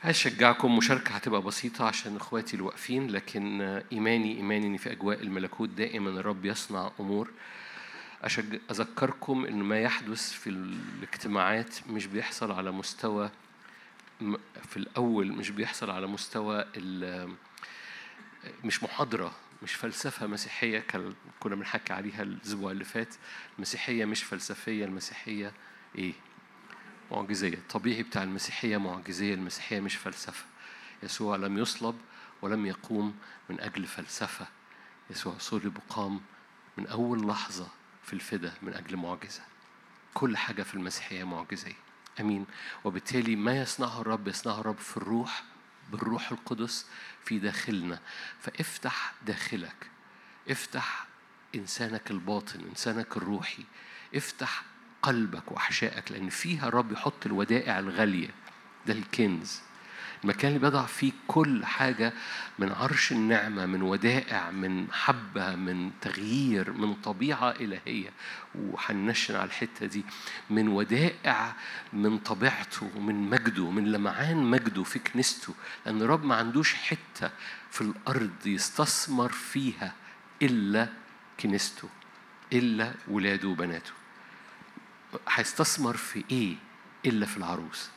هشجعكم. مشاركة هتبقى بسيطة عشان إخواتي اللي واقفين، لكن إيماني إن في أجواء الملكوت دائما الرب يصنع أمور. أذكركم إن ما يحدث في الاجتماعات مش بيحصل على مستوى في الأول، مش بيحصل على مستوى مش محاضرة، مش فلسفة مسيحية كنا بنحكي عليها الأسبوع اللي فات. المسيحية مش فلسفية، المسيحية إيه؟ معجزية. الطبيعي بتاع المسيحية معجزية، المسيحية مش فلسفة. يسوع لم يصلب ولم يقوم من أجل فلسفة، يسوع صلب وقام من أول لحظة في الفدا من أجل معجزة. كل حاجة في المسيحية معجزية، أمين. وبالتالي ما يصنعه الرب يصنعه الرب في الروح، بالروح القدس في داخلنا. فافتح داخلك، افتح إنسانك الباطن، إنسانك الروحي، افتح قلبك وأحشائك، لأن فيها الرب يحط الودائع الغالية. ده الكنز، المكان اللي بيضع فيه كل حاجة من عرش النعمة، من ودائع، من محبة، من تغيير، من طبيعة إلهية. وحنشن على الحتة دي، من ودائع من طبيعته، من مجده، من لمعان مجده في كنيسته. لأن الرب ما عندوش حتة في الأرض يستثمر فيها إلا كنيسته، إلا ولاده وبناته. هيستثمر في إيه إلا في العروس؟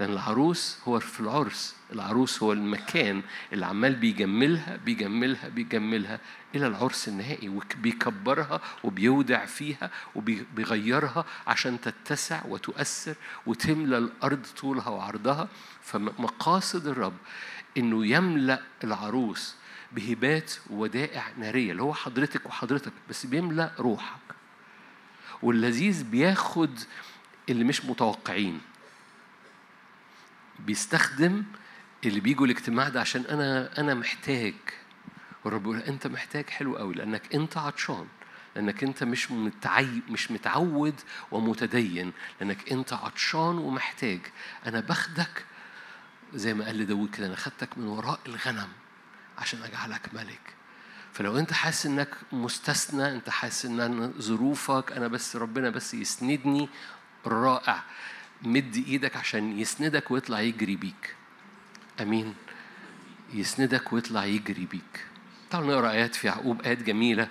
لأن العروس هو في العرس، العروس هو المكان اللي عمال بيجملها بيجملها بيجملها إلى العرس النهائي، وبيكبرها وبيودع فيها وبيغيرها عشان تتسع وتؤثر وتملى الأرض طولها وعرضها. فمقاصد الرب إنه يملأ العروس بهبات ودائع نارية، اللي هو حضرتك وحضرتك، بس بيملأ روحك. واللذيذ بياخد اللي مش متوقعين، بيستخدم اللي بيجوا الاجتماع ده عشان أنا محتاج. والرب يقول أنت محتاج، حلو قوي، لأنك أنت عطشان، لأنك أنت مش متعود ومتدين، لأنك أنت عطشان ومحتاج. أنا باخدك زي ما قال لداود كده، أنا خدتك من وراء الغنم عشان أجعلك ملك. فلو أنت حاسس إنك مستثنى، أنت حاسس إن ظروفك أنا بس ربنا بس يسندني، رائع، مد إيدك عشان يسندك ويطلع يجري بيك. أمين، يسندك ويطلع يجري بيك. تعالوا نقرأ آيات في يعقوب، آيات جميلة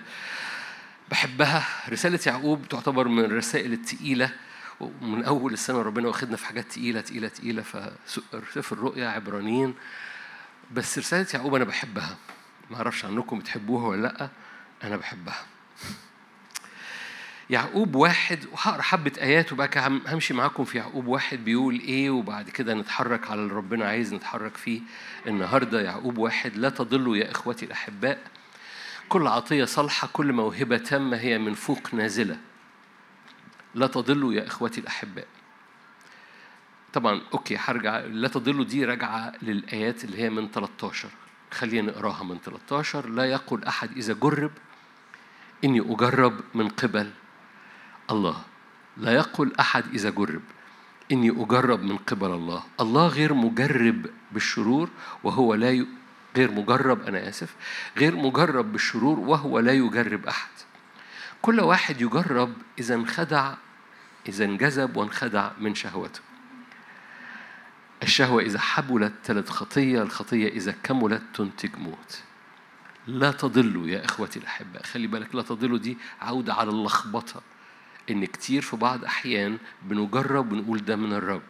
بحبها. رسالة يعقوب تعتبر من الرسائل التقيلة، ومن أول السنة ربنا واخدنا في حاجات تقيلة تقيلة تقيلة، فسفر الرؤيا، عبرانيين. بس رسالة يعقوب أنا بحبها، ما أعرفش عنكم بتحبوها ولا لأ، أنا بحبها. يعقوب 1، وهقرا حبه ايات وبقى همشي معاكم في يعقوب 1 بيقول ايه، وبعد كده نتحرك على اللي ربنا عايز نتحرك فيه النهارده. يعقوب 1: لا تضلوا يا اخوتي الاحباء، كل عطيه صالحه، كل موهبه تامه هي من فوق نازله. لا تضلوا يا اخوتي الاحباء. طبعا اوكي، هرجع لا تضلوا دي راجعه للايات اللي هي من 13، خلينا نقراها من 13. لا يقول احد اذا جرب اني اجرب من قبل الله. لا يقول أحد إذا جرب إني أجرب من قبل الله. الله غير مجرب بالشرور وهو غير مجرب بالشرور وهو لا يجرب أحد. كل واحد يجرب إذا انجذب وانخدع من شهوته. الشهوة إذا حبلت تلد خطية، الخطية إذا كملت تنتج موت. لا تضلوا يا إخوتي الأحباء. خلي بالك، لا تضلوا دي عودة على اللخبطة، إن كتير في بعض أحيان بنجرب ونقول ده من الرب.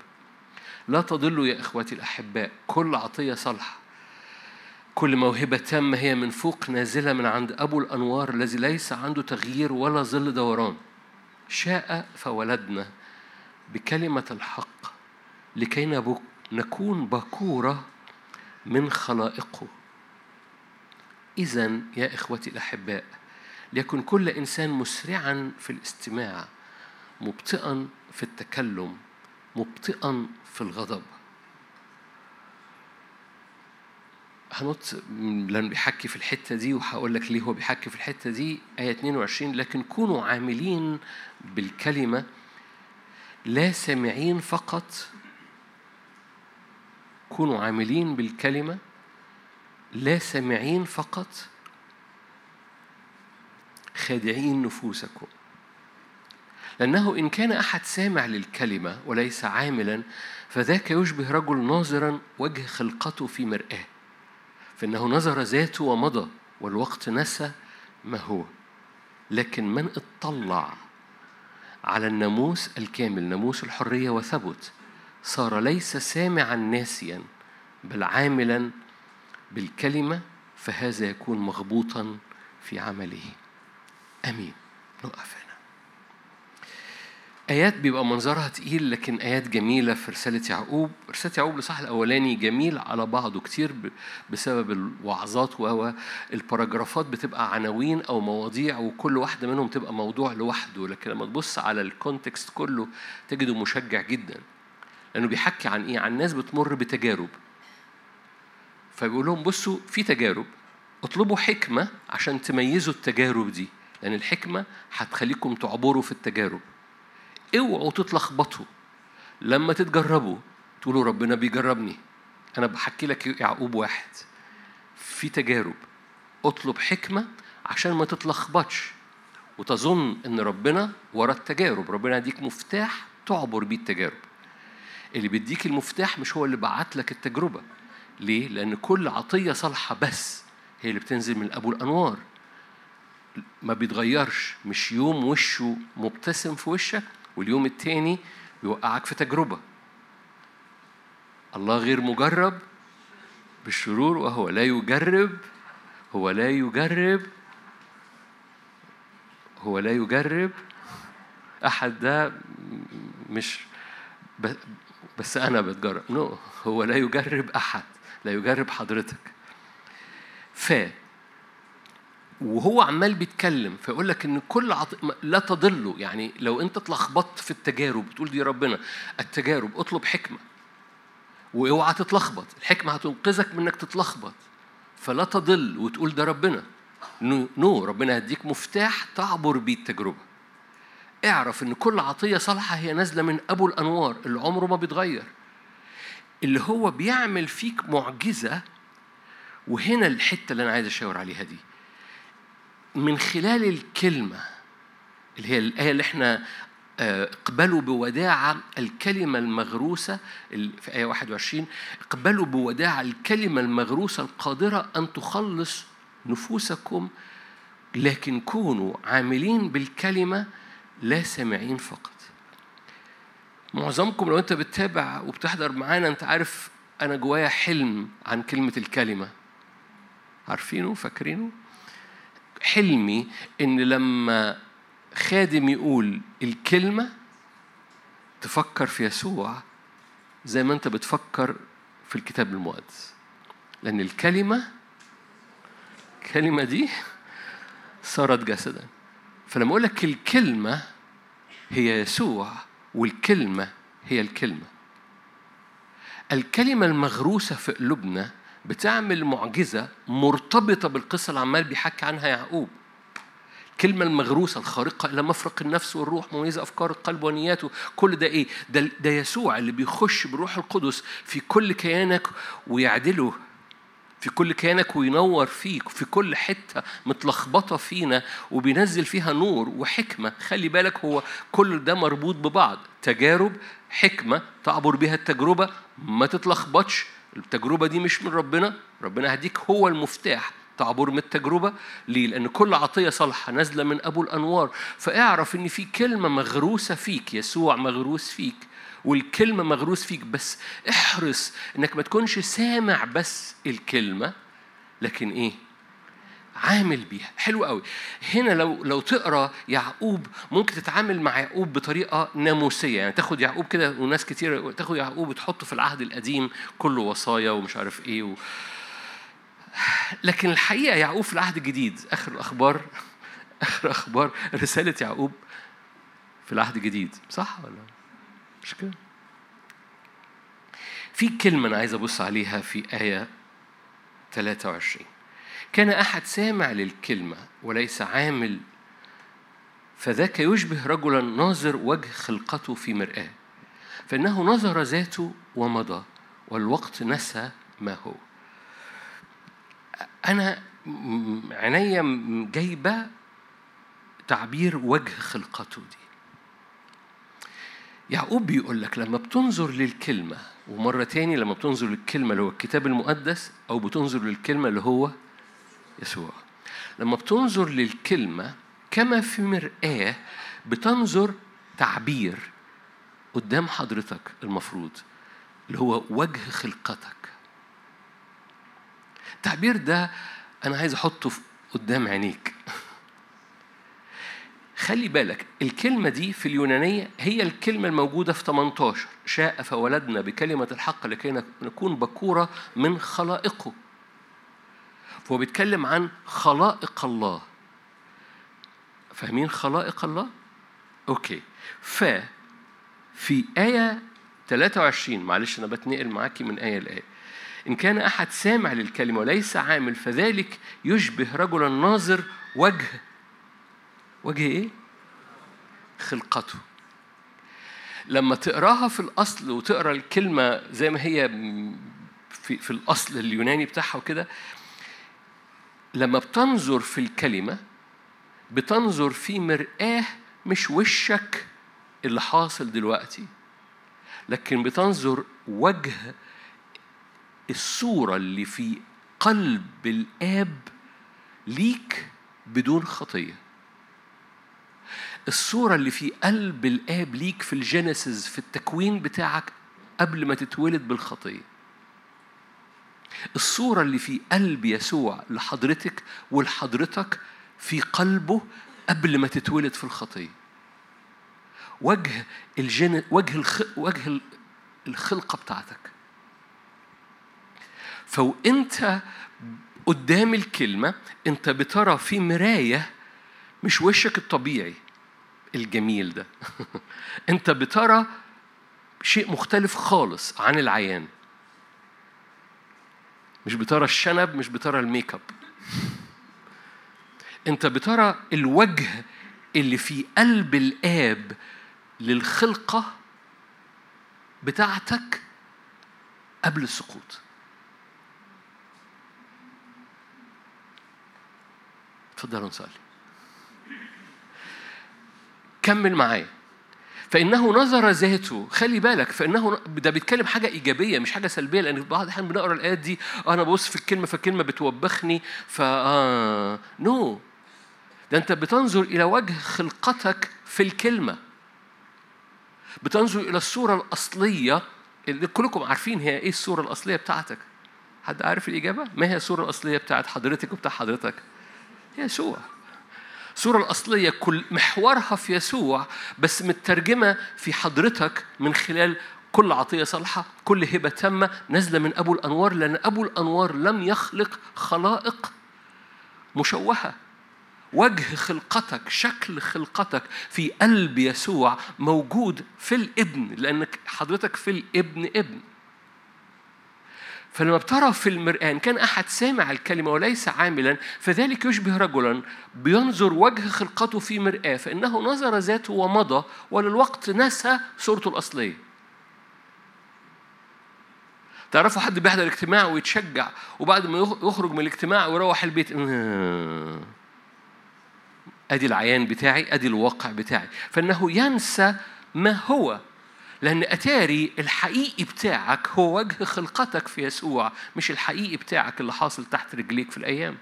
لا تضلوا يا إخواتي الأحباء، كل عطية صالحة، كل موهبة تامة هي من فوق نازلة من عند أبو الأنوار الذي ليس عنده تغيير ولا ظل دوران. شاء فولدنا بكلمة الحق لكي نكون بكورة من خلائقه. إذن يا إخوتي الأحباء، ليكن كل إنسان مسرعاً في الاستماع، مبطئاً في التكلم، مبطئاً في الغضب. هنط لأن بيحكي في الحتة دي، وهقول لك ليه هو بيحكي في الحتة دي. آية 22: لكن كونوا عاملين بالكلمة لا سامعين فقط. كونوا عاملين بالكلمة لا سامعين فقط، خادعين نفوسكم، لأنه إن كان أحد سامع للكلمة وليس عاملا فذاك يشبه رجل ناظرا وجه خلقته في مرآة، فإنه نظر ذاته ومضى والوقت نسى ما هو. لكن من اطلع على الناموس الكامل، ناموس الحرية، وثبت، صار ليس سامعا ناسيا بل عاملا بالكلمة، فهذا يكون مغبوطا في عمله. أمين. نقف هنا. آيات بيبقى منظرها تقيل لكن آيات جميلة في رسالة يعقوب. رسالة يعقوب الإصحاح الأولاني جميل على بعضه كتير بسبب الوعظات، وهو الباراجرافات بتبقى عناوين أو مواضيع، وكل واحدة منهم تبقى موضوع لوحده. لكن لما تبص على الكونتكست كله تجده مشجع جدا، لأنه بيحكي عن إيه؟ عن ناس بتمر بتجارب، فبيقول لهم بصوا في تجارب، اطلبوا حكمة عشان تميزوا التجارب دي، لأن الحكمة هتخليكم تعبروا في التجارب. اوعوا تتلخبطوا لما تتجربوا تقولوا ربنا بيجربني. أنا بحكي لك يعقوب واحد في تجارب، اطلب حكمة عشان ما تتلخبطش وتظن إن ربنا ورا التجارب. ربنا يديك مفتاح تعبر بيه التجارب. اللي بيديك المفتاح مش هو اللي بعت لك التجربة. ليه؟ لأن كل عطية صالحة بس هي اللي بتنزل من أبو الأنوار، ما بيتغيرش. مش يوم وشه مبتسم في وشك واليوم التاني بيوقعك في تجربة. الله غير مجرب بالشرور وهو لا يجرب، هو لا يجرب أحد. ده مش بس أنا بتجرب، نو، هو لا يجرب أحد، لا يجرب حضرتك. وهو عمال بيتكلم فيقول لك ان كل لا تضله. يعني لو انت اتلخبطت في التجارب بتقول دي ربنا، التجارب اطلب حكمه واوعى تتلخبط. الحكمه هتنقذك من انك تتلخبط، فلا تضل وتقول ده ربنا. نو، ربنا هديك مفتاح تعبر بيه التجربه. اعرف ان كل عطيه صالحه هي نازله من ابو الانوار اللي عمره ما بيتغير، اللي هو بيعمل فيك معجزه. وهنا الحته اللي انا عايز اشاور عليها دي، من خلال الكلمة اللي هي الآية اللي احنا اقبلوا بوداعة الكلمة المغروسة في آية 21، اقبلوا بوداعة الكلمة المغروسة القادرة أن تخلص نفوسكم، لكن كونوا عاملين بالكلمة لا سامعين فقط. معظمكم لو أنت بتتابع وبتحضر معانا أنت عارف أنا جوايا حلم عن كلمة الكلمة، عارفينه فاكرينه؟ حلمي إن لما خادم يقول الكلمة تفكر في يسوع زي ما أنت بتفكر في الكتاب المقدس، لأن الكلمة دي صارت جسدا. فلما أقول لك الكلمة هي يسوع والكلمة هي الكلمة المغروسة في قلوبنا بتعمل معجزة مرتبطة بالقصة اللي عمال بيحكي عنها يعقوب. الكلمة المغروسة الخارقة إلى مفرق النفس والروح، مميزة أفكار القلب ونياته. كل ده إيه؟ ده يسوع اللي بيخش بروح القدس في كل كيانك ويعدله، في كل كيانك وينور فيك، في كل حتة متلخبطة فينا وبينزل فيها نور وحكمة. خلي بالك، هو كل ده مربوط ببعض. تجارب، حكمة تعبر بها التجربة، ما تتلخبطش. التجربة دي مش من ربنا، ربنا هديك هو المفتاح تعبر من التجربة. ليه؟ لأن كل عطية صالحة نازلة من أبو الأنوار. فاعرف إن في كلمة مغروسة فيك، يسوع مغروس فيك والكلمة مغروس فيك. بس احرص إنك ما تكونش سامع بس الكلمة، لكن إيه؟ عامل بيها. حلو قوي. هنا لو تقرأ يعقوب ممكن تتعامل مع يعقوب بطريقة ناموسية. يعني تاخد يعقوب كده، وناس كتير تاخد يعقوب وتحطه في العهد القديم كله وصايا ومش عارف ايه لكن الحقيقة يعقوب في العهد الجديد. آخر أخبار رسالة يعقوب في العهد الجديد، صح ولا مش كده؟ في كلمة أنا عايز أبص عليها في آية 23. كان أحد سامع للكلمة وليس عامل فذاك يشبه رجلا ناظر وجه خلقته في مرآة، فإنه نظر ذاته ومضى والوقت نسى ما هو. أنا عينيا جايبة تعبير وجه خلقته دي، يعقوب بيقول لك لما بتنظر للكلمة، ومرة تاني لما بتنظر للكلمة اللي هو الكتاب المقدس، أو بتنظر للكلمة اللي هو يسوع، لما بتنظر للكلمة كما في مرآة بتنظر تعبير قدام حضرتك المفروض اللي هو وجه خلقتك. التعبير ده أنا عايز أحطه قدام عينيك. خلي بالك الكلمة دي في اليونانية هي الكلمة الموجودة في 18: شاء فولدنا بكلمة الحق لكي نكون بكورة من خلائقه. فهو بيتكلم عن خلائق الله. فاهمين خلائق الله؟ أوكي. في آية 23، معلش أنا بتنقل معاكي من آية لآية: إن كان أحد سامع للكلمة وليس عامل فذلك يشبه رجلا ناظر وجه إيه؟ خلقته. لما تقراها في الأصل وتقرأ الكلمة زي ما هي في الأصل اليوناني بتاعها وكده، لما بتنظر في الكلمة بتنظر في مرآة مش وشك اللي حاصل دلوقتي، لكن بتنظر وجه الصورة اللي في قلب الآب ليك بدون خطية. الصورة اللي في قلب الآب ليك في الجينيسيس، في التكوين بتاعك قبل ما تتولد بالخطية. الصورة اللي في قلب يسوع لحضرتك والحضرتك في قلبه قبل ما تتولد في الخطية. وجه الخلقة بتاعتك. فأنت قدام الكلمة أنت بترى في مراية مش وشك الطبيعي الجميل ده. أنت بترى شيء مختلف خالص عن العيان. مش بترى الشنب، مش بترى الميك اب. أنت بترى الوجه اللي في قلب الآب للخلقة بتاعتك قبل السقوط. تفضلوا نصلي. كمل معايا. فإنه نظر ذاته. خلي بالك، فإنه ده بيتكلم حاجة إيجابية مش حاجة سلبية، لأن في بعض الأحيان بنقرأ الآيات دي أنا ببص في الكلمة فالكلمة بتوبخني نو. ده أنت بتنظر إلى وجه خلقتك في الكلمة، بتنظر إلى الصورة الأصلية اللي كلكم عارفين هي إيه الصورة الأصلية بتاعتك. حد عارف الإجابة؟ ما هي الصورة الأصلية بتاعت حضرتك وبتاع حضرتك؟ يسوع. الصورة الأصلية كل محورها في يسوع، بس مترجمة في حضرتك من خلال كل عطية صالحة، كل هبة تامة نازلة من أبو الأنوار، لأن أبو الأنوار لم يخلق خلائق مشوهة. وجه خلقتك، شكل خلقتك في قلب يسوع موجود في الابن، لأنك حضرتك في الابن ابن. فلما بترى في المرآة إن كان أحد سامع الكلمة وليس عاملا فذلك يشبه رجلا بينظر وجه خلقته في مرآة، فإنه نظر ذاته ومضى وللوقت نسى صورته الأصلية. تعرفوا حد بيحضر اجتماع ويتشجع وبعد ما يخرج من الاجتماع ويروح البيت أدي العيان بتاعي، أدي الواقع بتاعي. فإنه ينسى ما هو، لأن أتاري الحقيقي بتاعك هو وجه خلقتك في يسوع، مش الحقيقي بتاعك اللي حاصل تحت رجليك في الأيام.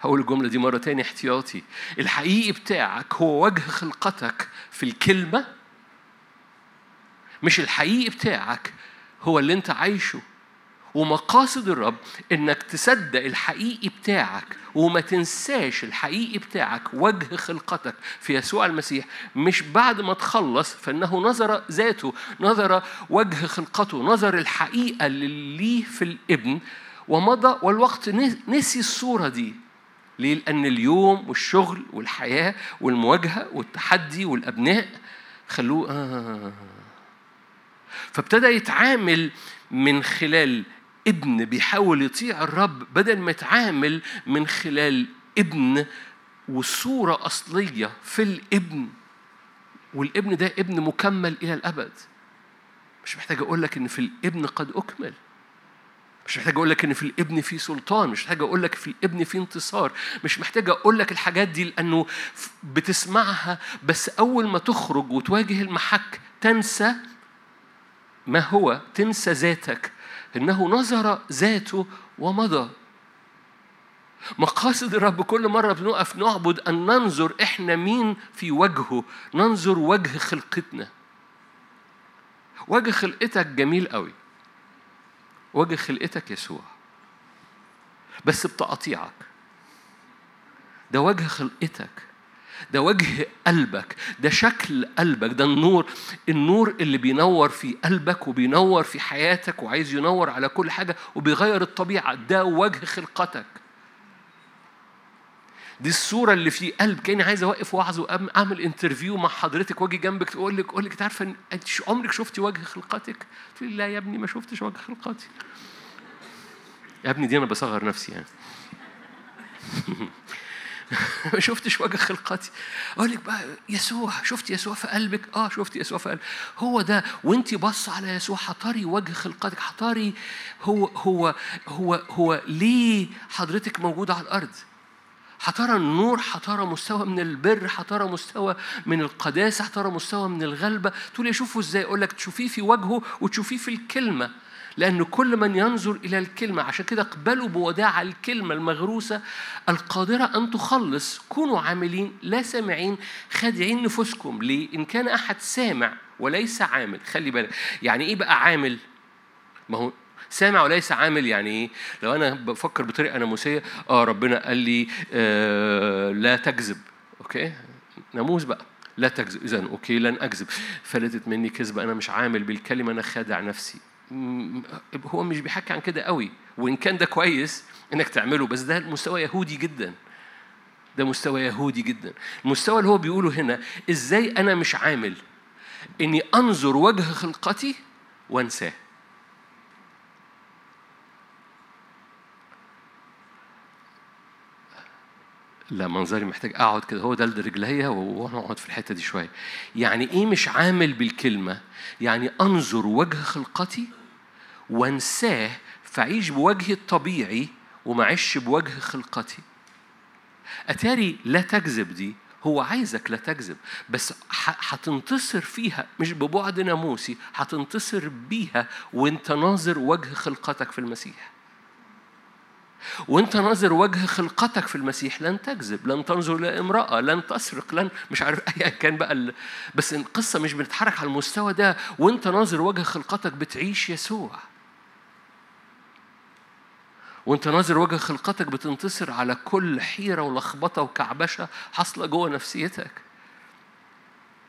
هقول الجملة دي مرة تاني احتياطي: الحقيقي بتاعك هو وجه خلقتك في الكلمة، مش الحقيقي بتاعك هو اللي انت عايشه. ومقاصد الرب إنك تصدق الحقيقي بتاعك وما تنساش الحقيقي بتاعك وجه خلقتك في يسوع المسيح، مش بعد ما تخلص. فإنه نظر ذاته، نظر وجه خلقته، نظر الحقيقة اللي في الابن ومضى والوقت نسي الصورة دي. ليه؟ لأن اليوم والشغل والحياة والمواجهة والتحدي والأبناء خلوه فابتدى يتعامل من خلال ابن بيحاول يطيع الرب بدل ما يتعامل من خلال ابن وصورة أصلية في الابن، والابن ده ابن مكمل إلى الأبد. مش محتاج أقول لك إن في الابن قد أكمل، مش محتاج أقول لك إن في الابن في سلطان، مش محتاج أقول لك في الابن في انتصار، مش محتاج أقول لك الحاجات دي لأنه بتسمعها، بس أول ما تخرج وتواجه المحك تنسى ما هو، تنسى ذاتك، إنه نظر ذاته ومضى. مقاصد الرب كل مرة بنقف نعبد أن ننظر إحنا مين في وجهه، ننظر وجه خلقتنا. وجه خلقتك جميل قوي، وجه خلقتك يسوع، بس بتقطيعك ده وجه خلقتك، ده وجه قلبك، ده شكل قلبك، ده النور، النور اللي بينور في قلبك وبينور في حياتك وعايز ينور على كل حاجة وبيغير الطبيعة، ده وجه خلقتك، دي الصورة اللي في قلب. كأني عايز أوقف وأعظ وأعمل انترفيو مع حضرتك واجي جنبك تقول لك تعرفة أنت عمرك شفتي وجه خلقتك؟ تقول لا يا ابني ما شفتش وجه خلقتي. يا ابني دي أنا بصغر نفسي يعني. ما شفتش وجه خلقتي. أقول لك بقى يسوع، شفت يسوع في قلبك؟ آه شفت يسوع في قلبك، هو ده. وأنت بص على يسوع حطاري وجه خلقتك، حطاري هو هو هو هو ليه حضرتك موجودة على الأرض؟ حترى النور، حترى مستوى من البر، حترى مستوى من القداسة، حترى مستوى من الغلبة. تقول يشوفه إزاي؟ أقول لك تشوفيه في وجهه وتشوفيه في الكلمة، لأنه كل من ينظر إلى الكلمة. عشان كده اقبلوا بوداع الكلمة المغروسة القادرة أن تخلص. كونوا عاملين لا سامعين خادعين نفوسكم. ليه؟ إن كان أحد سامع وليس عامل. خلي بالك يعني إيه بقى عامل؟ ما هو سامع وليس عامل يعني إيه؟ لو أنا بفكر بطريقة ناموسية، ربنا قال لي لا تكذب، أوكي؟ ناموس بقى، لا تكذب، إذن أوكي لن أكذب، فلتت مني كذبة، أنا مش عامل بالكلمة، أنا خادع نفسي. هو مش بيحكي عن كده قوي، وإن كان ده كويس إنك تعمله، بس ده مستوى يهودي جدا، ده مستوى يهودي جدا. المستوى اللي هو بيقوله هنا إزاي أنا مش عامل، إني أنظر وجه خلقتي وأنساه. لا منظري محتاج أقعد كده، هو دلد رجليا وأنا أقعد في الحتة دي شوية. يعني إيه مش عامل بالكلمة؟ يعني أنظر وجه خلقتي وانساه، فعيش بوجهي الطبيعي ومعيش بوجه خلقتي. أتاري لا تكذب دي هو عايزك لا تكذب، بس هتنتصر فيها مش ببعد ناموسي، هتنتصر بيها وانت ناظر وجه خلقتك في المسيح. وانت ناظر وجه خلقتك في المسيح لن تكذب، لن تنظر لامرأة، لن تسرق، لن مش عارف اي كان بقى بس القصة مش بنتحرك على المستوى ده. وانت ناظر وجه خلقتك بتعيش يسوع، وانت ناظر وجه خلقتك بتنتصر على كل حيرة ولخبطة وكعبشة حصلة جوه نفسيتك.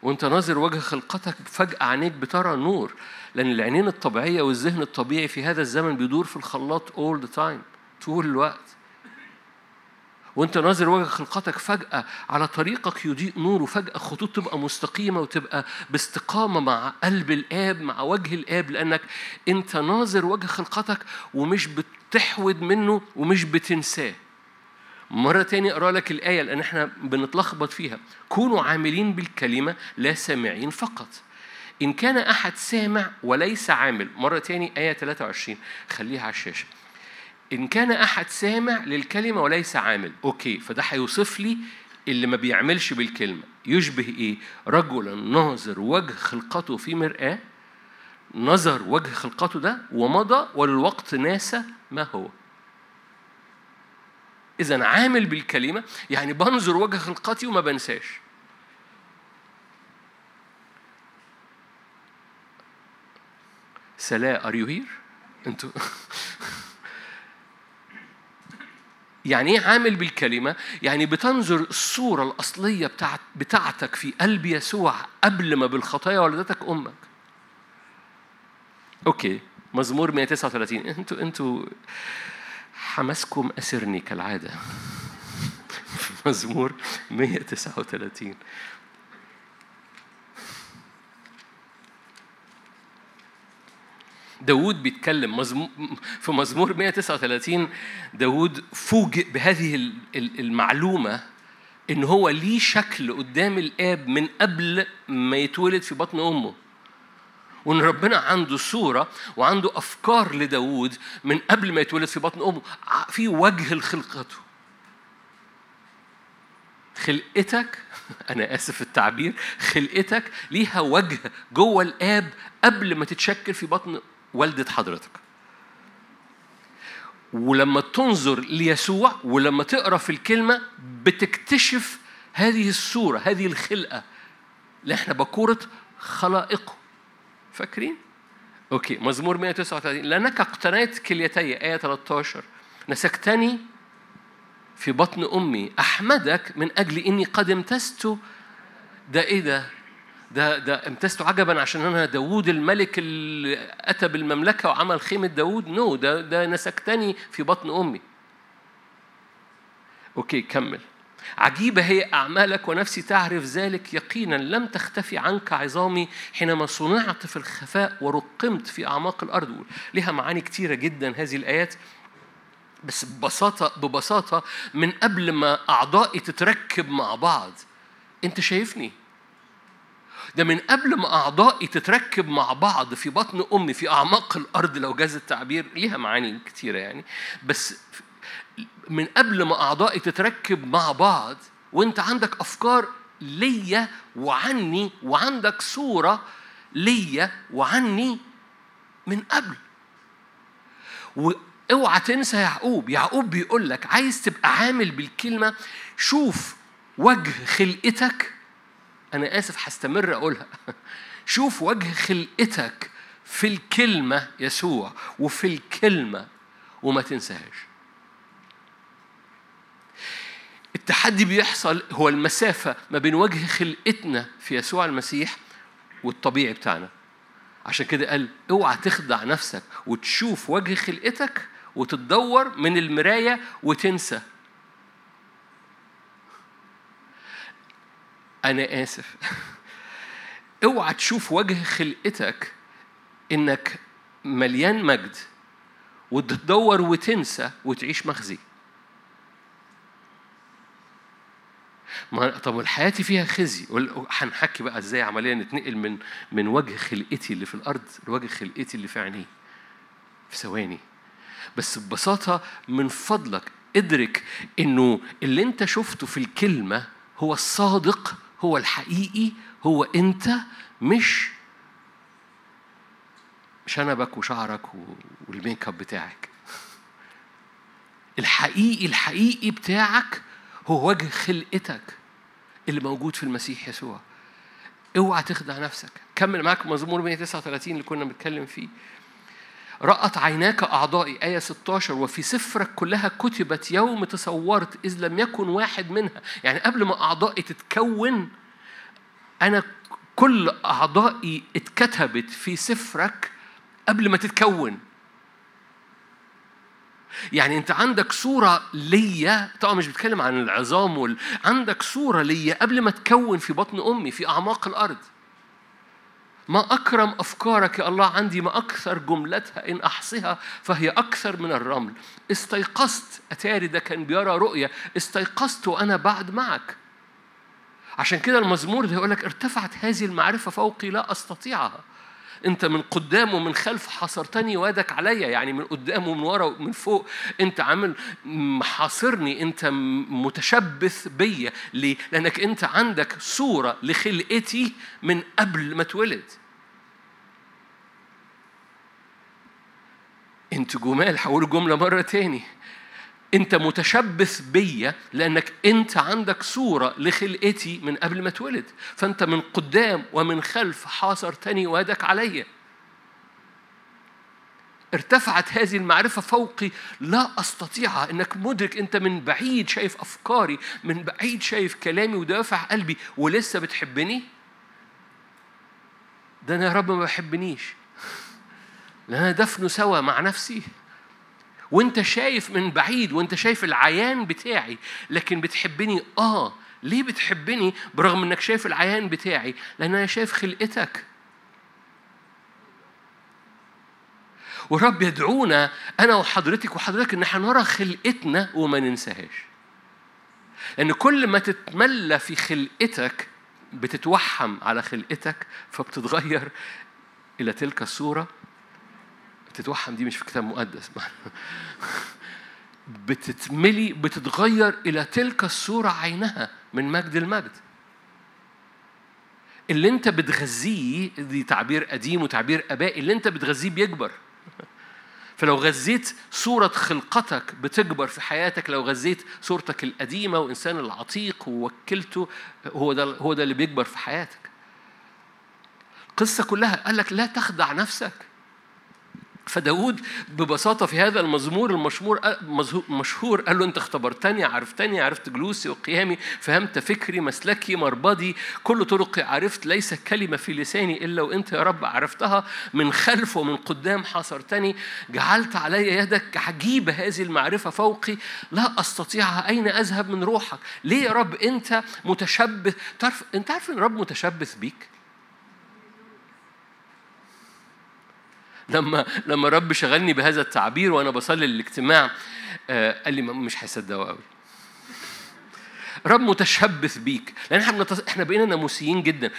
وانت ناظر وجه خلقتك فجأة عينيك بترى نور، لأن العينين الطبيعية والذهن الطبيعي في هذا الزمن بيدور في الخلاط all the time، طول الوقت. وانت ناظر وجه خلقتك فجأة على طريقك يضيء نور، وفجأة خطوط تبقى مستقيمة وتبقى باستقامة مع قلب الآب، مع وجه الآب، لأنك انت ناظر وجه خلقتك ومش بتحود منه ومش بتنساه. مرة تاني أقرأ لك الآية لأن احنا بنتلخبط فيها. كونوا عاملين بالكلمة لا سامعين فقط، إن كان أحد سامع وليس عامل. مرة تاني آية 23، خليها على الشاشة. إن كان أحد سامع للكلمة وليس عامل، أوكي، فده هيوصف لي اللي ما بيعملش بالكلمة. يشبه إيه؟ رجلا ناظر وجه خلقته في مرآة، نظر وجه خلقته ده ومضى والوقت ناسى ما هو. إذن عامل بالكلمة يعني بنظر وجه خلقتي وما بنساش. سلا are you here؟ أنتوا يعني عامل بالكلمة؟ يعني بتنظر الصورة الأصلية بتاعتك في قلب يسوع قبل ما بالخطايا ولدتك أمك. أوكي، مزمور 139. أنتوا حماسكم أسرني كالعادة. مزمور 139. داود بيتكلم في مزمور 139. داود فوجئ بهذه المعلومة إن هو ليه شكل قدام الآب من قبل ما يتولد في بطن أمه، وإن ربنا عنده صورة وعنده أفكار لداود من قبل ما يتولد في بطن أمه في وجه الخلقته. خلقتك، أنا آسف التعبير، خلقتك ليها وجه جوه الآب قبل ما تتشكل في بطن والدة حضرتك. ولما تنظر ليسوع ولما تقرأ في الكلمة بتكتشف هذه الصورة، هذه الخلقة اللي احنا بكورة خلائقه. فاكرين؟ أوكي، مزمور 139، لأنك اقتنيت كليتي، آية 13، نسكتني في بطن أمي، أحمدك من أجل إني قد امتزت. ده إيه ده؟ ده امتزت عجبا عشان أنا داود الملك اللي أتى بالمملكة وعمل خيمة داود؟ نو، ده نسكتني في بطن أمي. أوكي، كمل. عجيبة هي أعمالك ونفسي تعرف ذلك يقينا، لم تختفي عنك عظامي حينما صنعت في الخفاء ورقمت في أعماق الأرض. لها معاني كتيرة جدا هذه الآيات، بس ببساطة من قبل ما أعضائي تتركب مع بعض أنت شايفني. ده من قبل ما أعضائي تتركب مع بعض في بطن أمي في أعماق الأرض، لو جاز التعبير. ليها معاني كتيرة يعني، بس من قبل ما أعضائي تتركب مع بعض وأنت عندك أفكار ليا وعني، وعندك صورة ليا وعني من قبل. اوعى تنسى يعقوب. يعقوب بيقول لك عايز تبقى عامل بالكلمة، شوف وجه خلقتك. أنا آسف هستمر أقولها، شوف وجه خلقتك في الكلمة يسوع وفي الكلمة، وما تنساهاش. التحدي بيحصل هو المسافة ما بين وجه خلقتنا في يسوع المسيح والطبيعي بتاعنا. عشان كده قال اوعى تخدع نفسك وتشوف وجه خلقتك وتتدور من المراية وتنسى. أنا آسف، اوعى تشوف وجه خلقتك إنك مليان مجد وتدور وتنسى وتعيش مخزي. طب حياتي فيها خزي. هنحكي بقى ازاي عمليا نتنقل من وجه خلقتي اللي في الارض لوجه خلقتي اللي في عينيه في ثواني. بس ببساطه، من فضلك ادرك انه اللي انت شفته في الكلمه هو الصادق، هو الحقيقي، هو انت، مش شنبك وشعرك والميك اب بتاعك. الحقيقي بتاعك هو وجه خلقتك اللي موجود في المسيح يسوع. اوعى تخدع نفسك. كمل معاك مزمور 139 اللي كنا بنتكلم فيه. رأت عيناك أعضائي، آية 16، وفي سفرك كلها كتبت يوم تصورت إذ لم يكن واحد منها. يعني قبل ما أعضائي تتكون أنا كل أعضائي اتكتبت في سفرك قبل ما تتكون. يعني أنت عندك صورة ليا، طبعا مش بتكلم عن العظام عندك صورة ليا قبل ما تكون في بطن أمي في أعماق الأرض. ما أكرم أفكارك يا الله عندي، ما أكثر جملتها إن أحصها فهي أكثر من الرمل. استيقظت، أتاري ده كان بيرى رؤية، استيقظت وأنا بعد معك. عشان كده المزمور ده يقولك ارتفعت هذه المعرفة فوقي لا أستطيعها. أنت من قدام ومن خلف حاصرتني وادك عليا، يعني من قدام ومن ورا ومن فوق أنت عامل محاصرني، أنت متشبث بيا. ليه؟ لأنك أنت عندك صورة لخلقتي من قبل ما اتولد. أنت جمال، هقول الجملة مرة تاني، أنت متشبث بيا لأنك أنت عندك صورة لخلقتي من قبل ما اتولد، فأنت من قدام ومن خلف حاصرتني وادك عليا. ارتفعت هذه المعرفة فوقي لا أستطيعها. إنك مدرك، أنت من بعيد شايف أفكاري، من بعيد شايف كلامي ودافع قلبي، ولسه بتحبني؟ ده أنا يا رب ما بحبنيش، أنا دفنه سوا مع نفسي. وانت شايف من بعيد وانت شايف العيان بتاعي، لكن بتحبني. ليه بتحبني برغم انك شايف العيان بتاعي؟ لان انا شايف خلقتك. والرب يدعونا انا وحضرتك وحضرتك ان احنا نرى خلقتنا وما ننساهاش. لان كل ما تتملى في خلقتك بتتوحم على خلقتك فبتتغير إلى تلك الصورة. بتتوحم دي مش في كتاب مقدس. بتتملي، بتتغير إلى تلك الصورة عينها من مجد المجد. اللي انت بتغذيه، دي تعبير قديم وتعبير آبائي، اللي انت بتغذيه بيكبر. فلو غذيت صورة خلقتك بتكبر في حياتك. لو غذيت صورتك القديمة وإنسان العتيق ووكلته، هو ده اللي بيكبر في حياتك. القصة كلها قال لك لا تخدع نفسك. فداود ببساطة في هذا المزمور المشهور قال له أنت اختبرتني، عرفتني، عرفت جلوسي وقيامي، فهمت فكري، مسلكي، مربضي، كل طرقي عرفت، ليس كلمة في لساني إلا وأنت يا رب عرفتها، من خلف ومن قدام حاصرتني، جعلت علي يدك عجيبة، هذه المعرفة فوقي لا أستطيعها، أين أذهب من روحك؟ ليه يا رب أنت متشبث؟ أنت عارف أن رب متشبث بيك؟ لما رب شغلني بهذا التعبير وأنا بصلي للاجتماع، قال لي مش هيصدقوا قوي. رب متشبث بيك، لأن احنا بقينا ناموسيين جدا.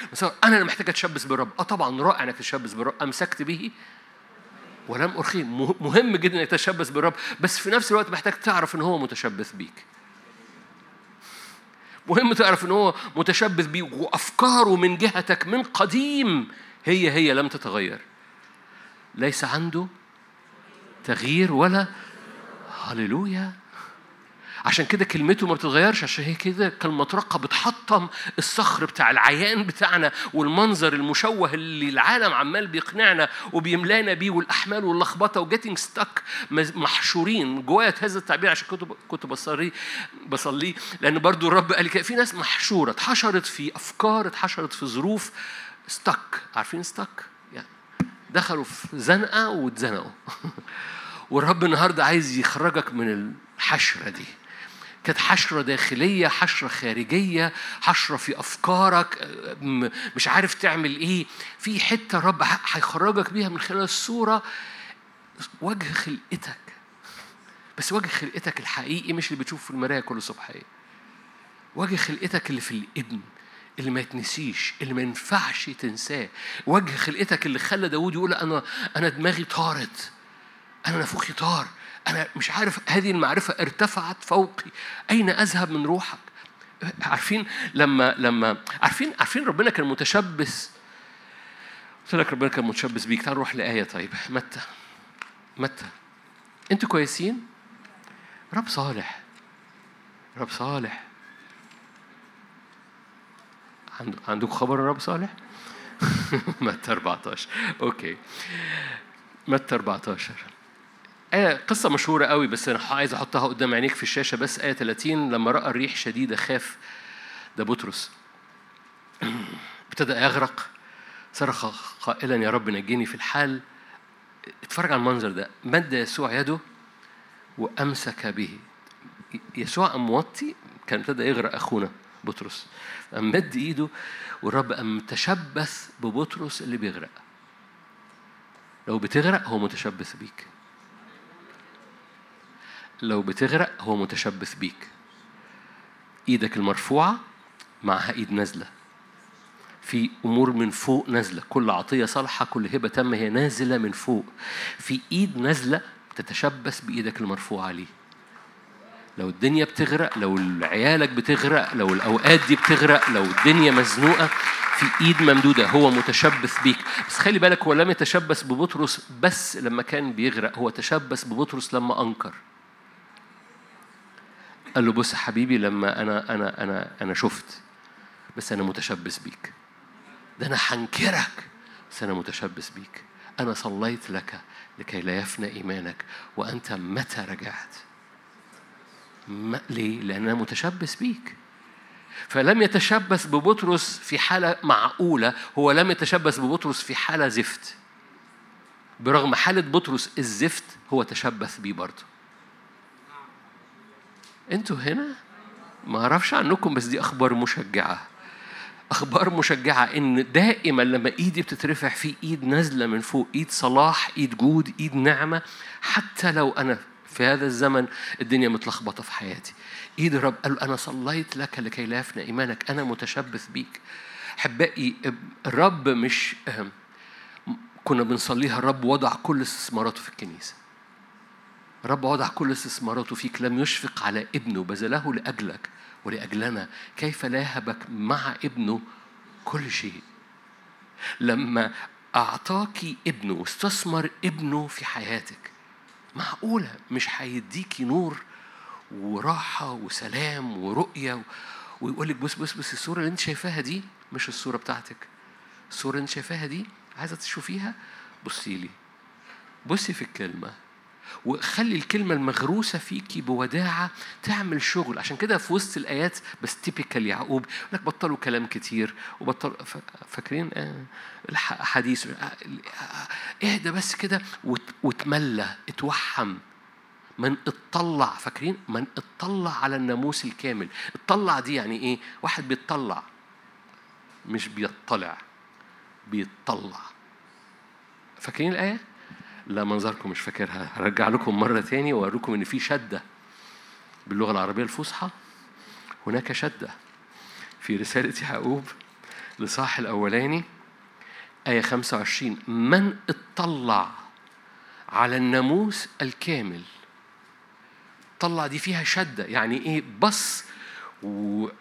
أنا محتاج أتشبث بالرب. طبعا رائع إنك تتشبث بالرب، أمسكت به ولم أرخيه. مهم جدا إنك تتشبث بالرب، بس في نفس الوقت محتاج تعرف إن هو متشبث بيك. مهم تعرف إن هو متشبث بيك، وأفكاره من جهتك من قديم هي لم تتغير. ليس عنده تغيير ولا هللويا. عشان كده كلمته ما بتتغيرش، عشان هي كده كالمطرقه بتحطم الصخر بتاع العيان بتاعنا والمنظر المشوه اللي العالم عمال بيقنعنا وبيملانا بيه، والاحمال واللخبطه وجيتنج ستاك، محشورين جوايا. هذا التعبير عشان كنت بصلي لان برضو الرب قال لي في ناس محشوره، اتحشرت في افكار، اتحشرت في ظروف، ستاك. عارفين ستاك؟ دخلوا في زنقة واتزنقوا. والرب النهاردة عايز يخرجك من الحشرة دي. كانت حشرة داخلية، حشرة خارجية، حشرة في أفكارك، مش عارف تعمل إيه. في حتة الرب هيخرجك بيها من خلال الصورة، وجه خلقتك. بس وجه خلقتك الحقيقي، مش اللي بتشوفه في المراية كل صبحية. وجه خلقتك اللي في الابن، اللي ما يتنسيش، اللي ما ينفعش تنساه. وجه خلقتك اللي خلى داود يقول أنا دماغي طارت، أنا نفوخي طار، أنا مش عارف، هذه المعرفة ارتفعت فوقي، أين أذهب من روحك؟ عارفين لما عارفين ربنا كان متشبث. قلت لك ربنا كان متشبث بيك. تعال نروح لآية. طيب متى أنتوا كويسين؟ رب صالح عندك خبر الرب صالح؟ متى 14. أوكي، متى 14. قصة مشهورة قوي، بس أنا عايز أحطها قدام عينيك في الشاشة. بس آية 30، لما رأى الريح شديدة خاف. ده بطرس. ابتدى يغرق، صرخ قائلا يا رب نجني. في الحال اتفرج على المنظر ده، مد يسوع يده وأمسك به. يسوع موطي، كان ابتدى يغرق أخونا بطرس، مد ايده والرب تشبث ببطرس اللي بيغرق. لو بتغرق هو متشبث بيك، لو بتغرق هو متشبث بيك. ايدك المرفوعه معها ايد نازله، في امور من فوق نازله، كل عطيه صالحه، كل هبه تامه، هي نازله من فوق. في ايد نازله تتشبث بايدك المرفوعه ليه. لو الدنيا بتغرق، لو عيالك بتغرق، لو الأوقات دي بتغرق، لو الدنيا مزنوقة، في إيد ممدودة، هو متشبث بيك. بس خلي بالك، هو لم يتشبث ببطرس بس لما كان بيغرق، هو تشبث ببطرس لما أنكر. قال له بص حبيبي، لما أنا شفت، بس أنا متشبث بيك. ده أنا حنكرك، بس أنا متشبث بيك. أنا صليت لك لكي لا يفنى إيمانك، وأنت متى رجعت؟ ليه؟ لأنه متشبث بيك. فلم يتشبث ببطرس في حالة معقولة، هو لم يتشبث ببطرس في حالة زفت. برغم حالة بطرس الزفت، هو تشبث بيه برضه. أنتوا هنا؟ ما أعرفش عنكم، بس دي أخبار مشجعة، أخبار مشجعة. إن دائما لما إيدي بتترفع، في إيد نازلة من فوق، إيد صلاح، إيد جود، إيد نعمة. حتى لو أنا في هذا الزمن الدنيا متلخبطة في حياتي، إيد الرب قال أنا صليت لك لكي لا يفنى إيمانك، أنا متشبث بيك. حبائي، الرب مش كنا بنصليها الرب وضع كل استثماراته في الكنيسة. الرب وضع كل استثماراته فيك. لم يشفق على ابنه بذله لأجلك ولأجلنا. كيف لا يهبك مع ابنه كل شيء؟ لما أعطاكي ابنه واستثمر ابنه في حياتك، معقولة مش هيديكي نور وراحة وسلام ورؤية ويقولك بس بس بس الصورة اللي انت شايفاها دي مش الصورة بتاعتك، الصورة اللي انت شايفاها دي عايزة تشوفيها، بصي لي، بصي في الكلمة، وخلي الكلمة المغروسة فيكي بوداعة تعمل شغل. عشان كده في وسط الآيات بس تيبيكال يعقوب لك بطلوا كلام كتير وبطلوا فاكرين الحديث اهدى بس كده وتملى اتوحم. من اتطلع، فاكرين من اتطلع على الناموس الكامل. اتطلع دي يعني ايه؟ واحد بيتطلع مش بيطلع، بيتطلع. فاكرين الآية؟ لا منظركم مش فاكرها، هرجع لكم مرة تاني وأوريكم إن في شدة باللغة العربية الفصحى. هناك شدة في رسالة يعقوب لصاح الأولاني آية 25، من اطلع على الناموس الكامل. طلع دي فيها شدة، يعني إيه؟ بص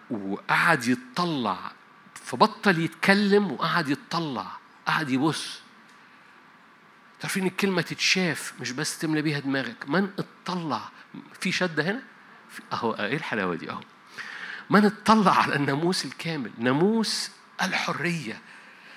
وقعد يتطلع، فبطل يتكلم وقعد يتطلع، قعد يبص. تعرفين الكلمة تتشاف مش بس تملى بيها دماغك. من اتطلع، في شدة هنا اهو، ايه الحلاوة دي اهو. من اتطلع على الناموس الكامل، ناموس الحرية،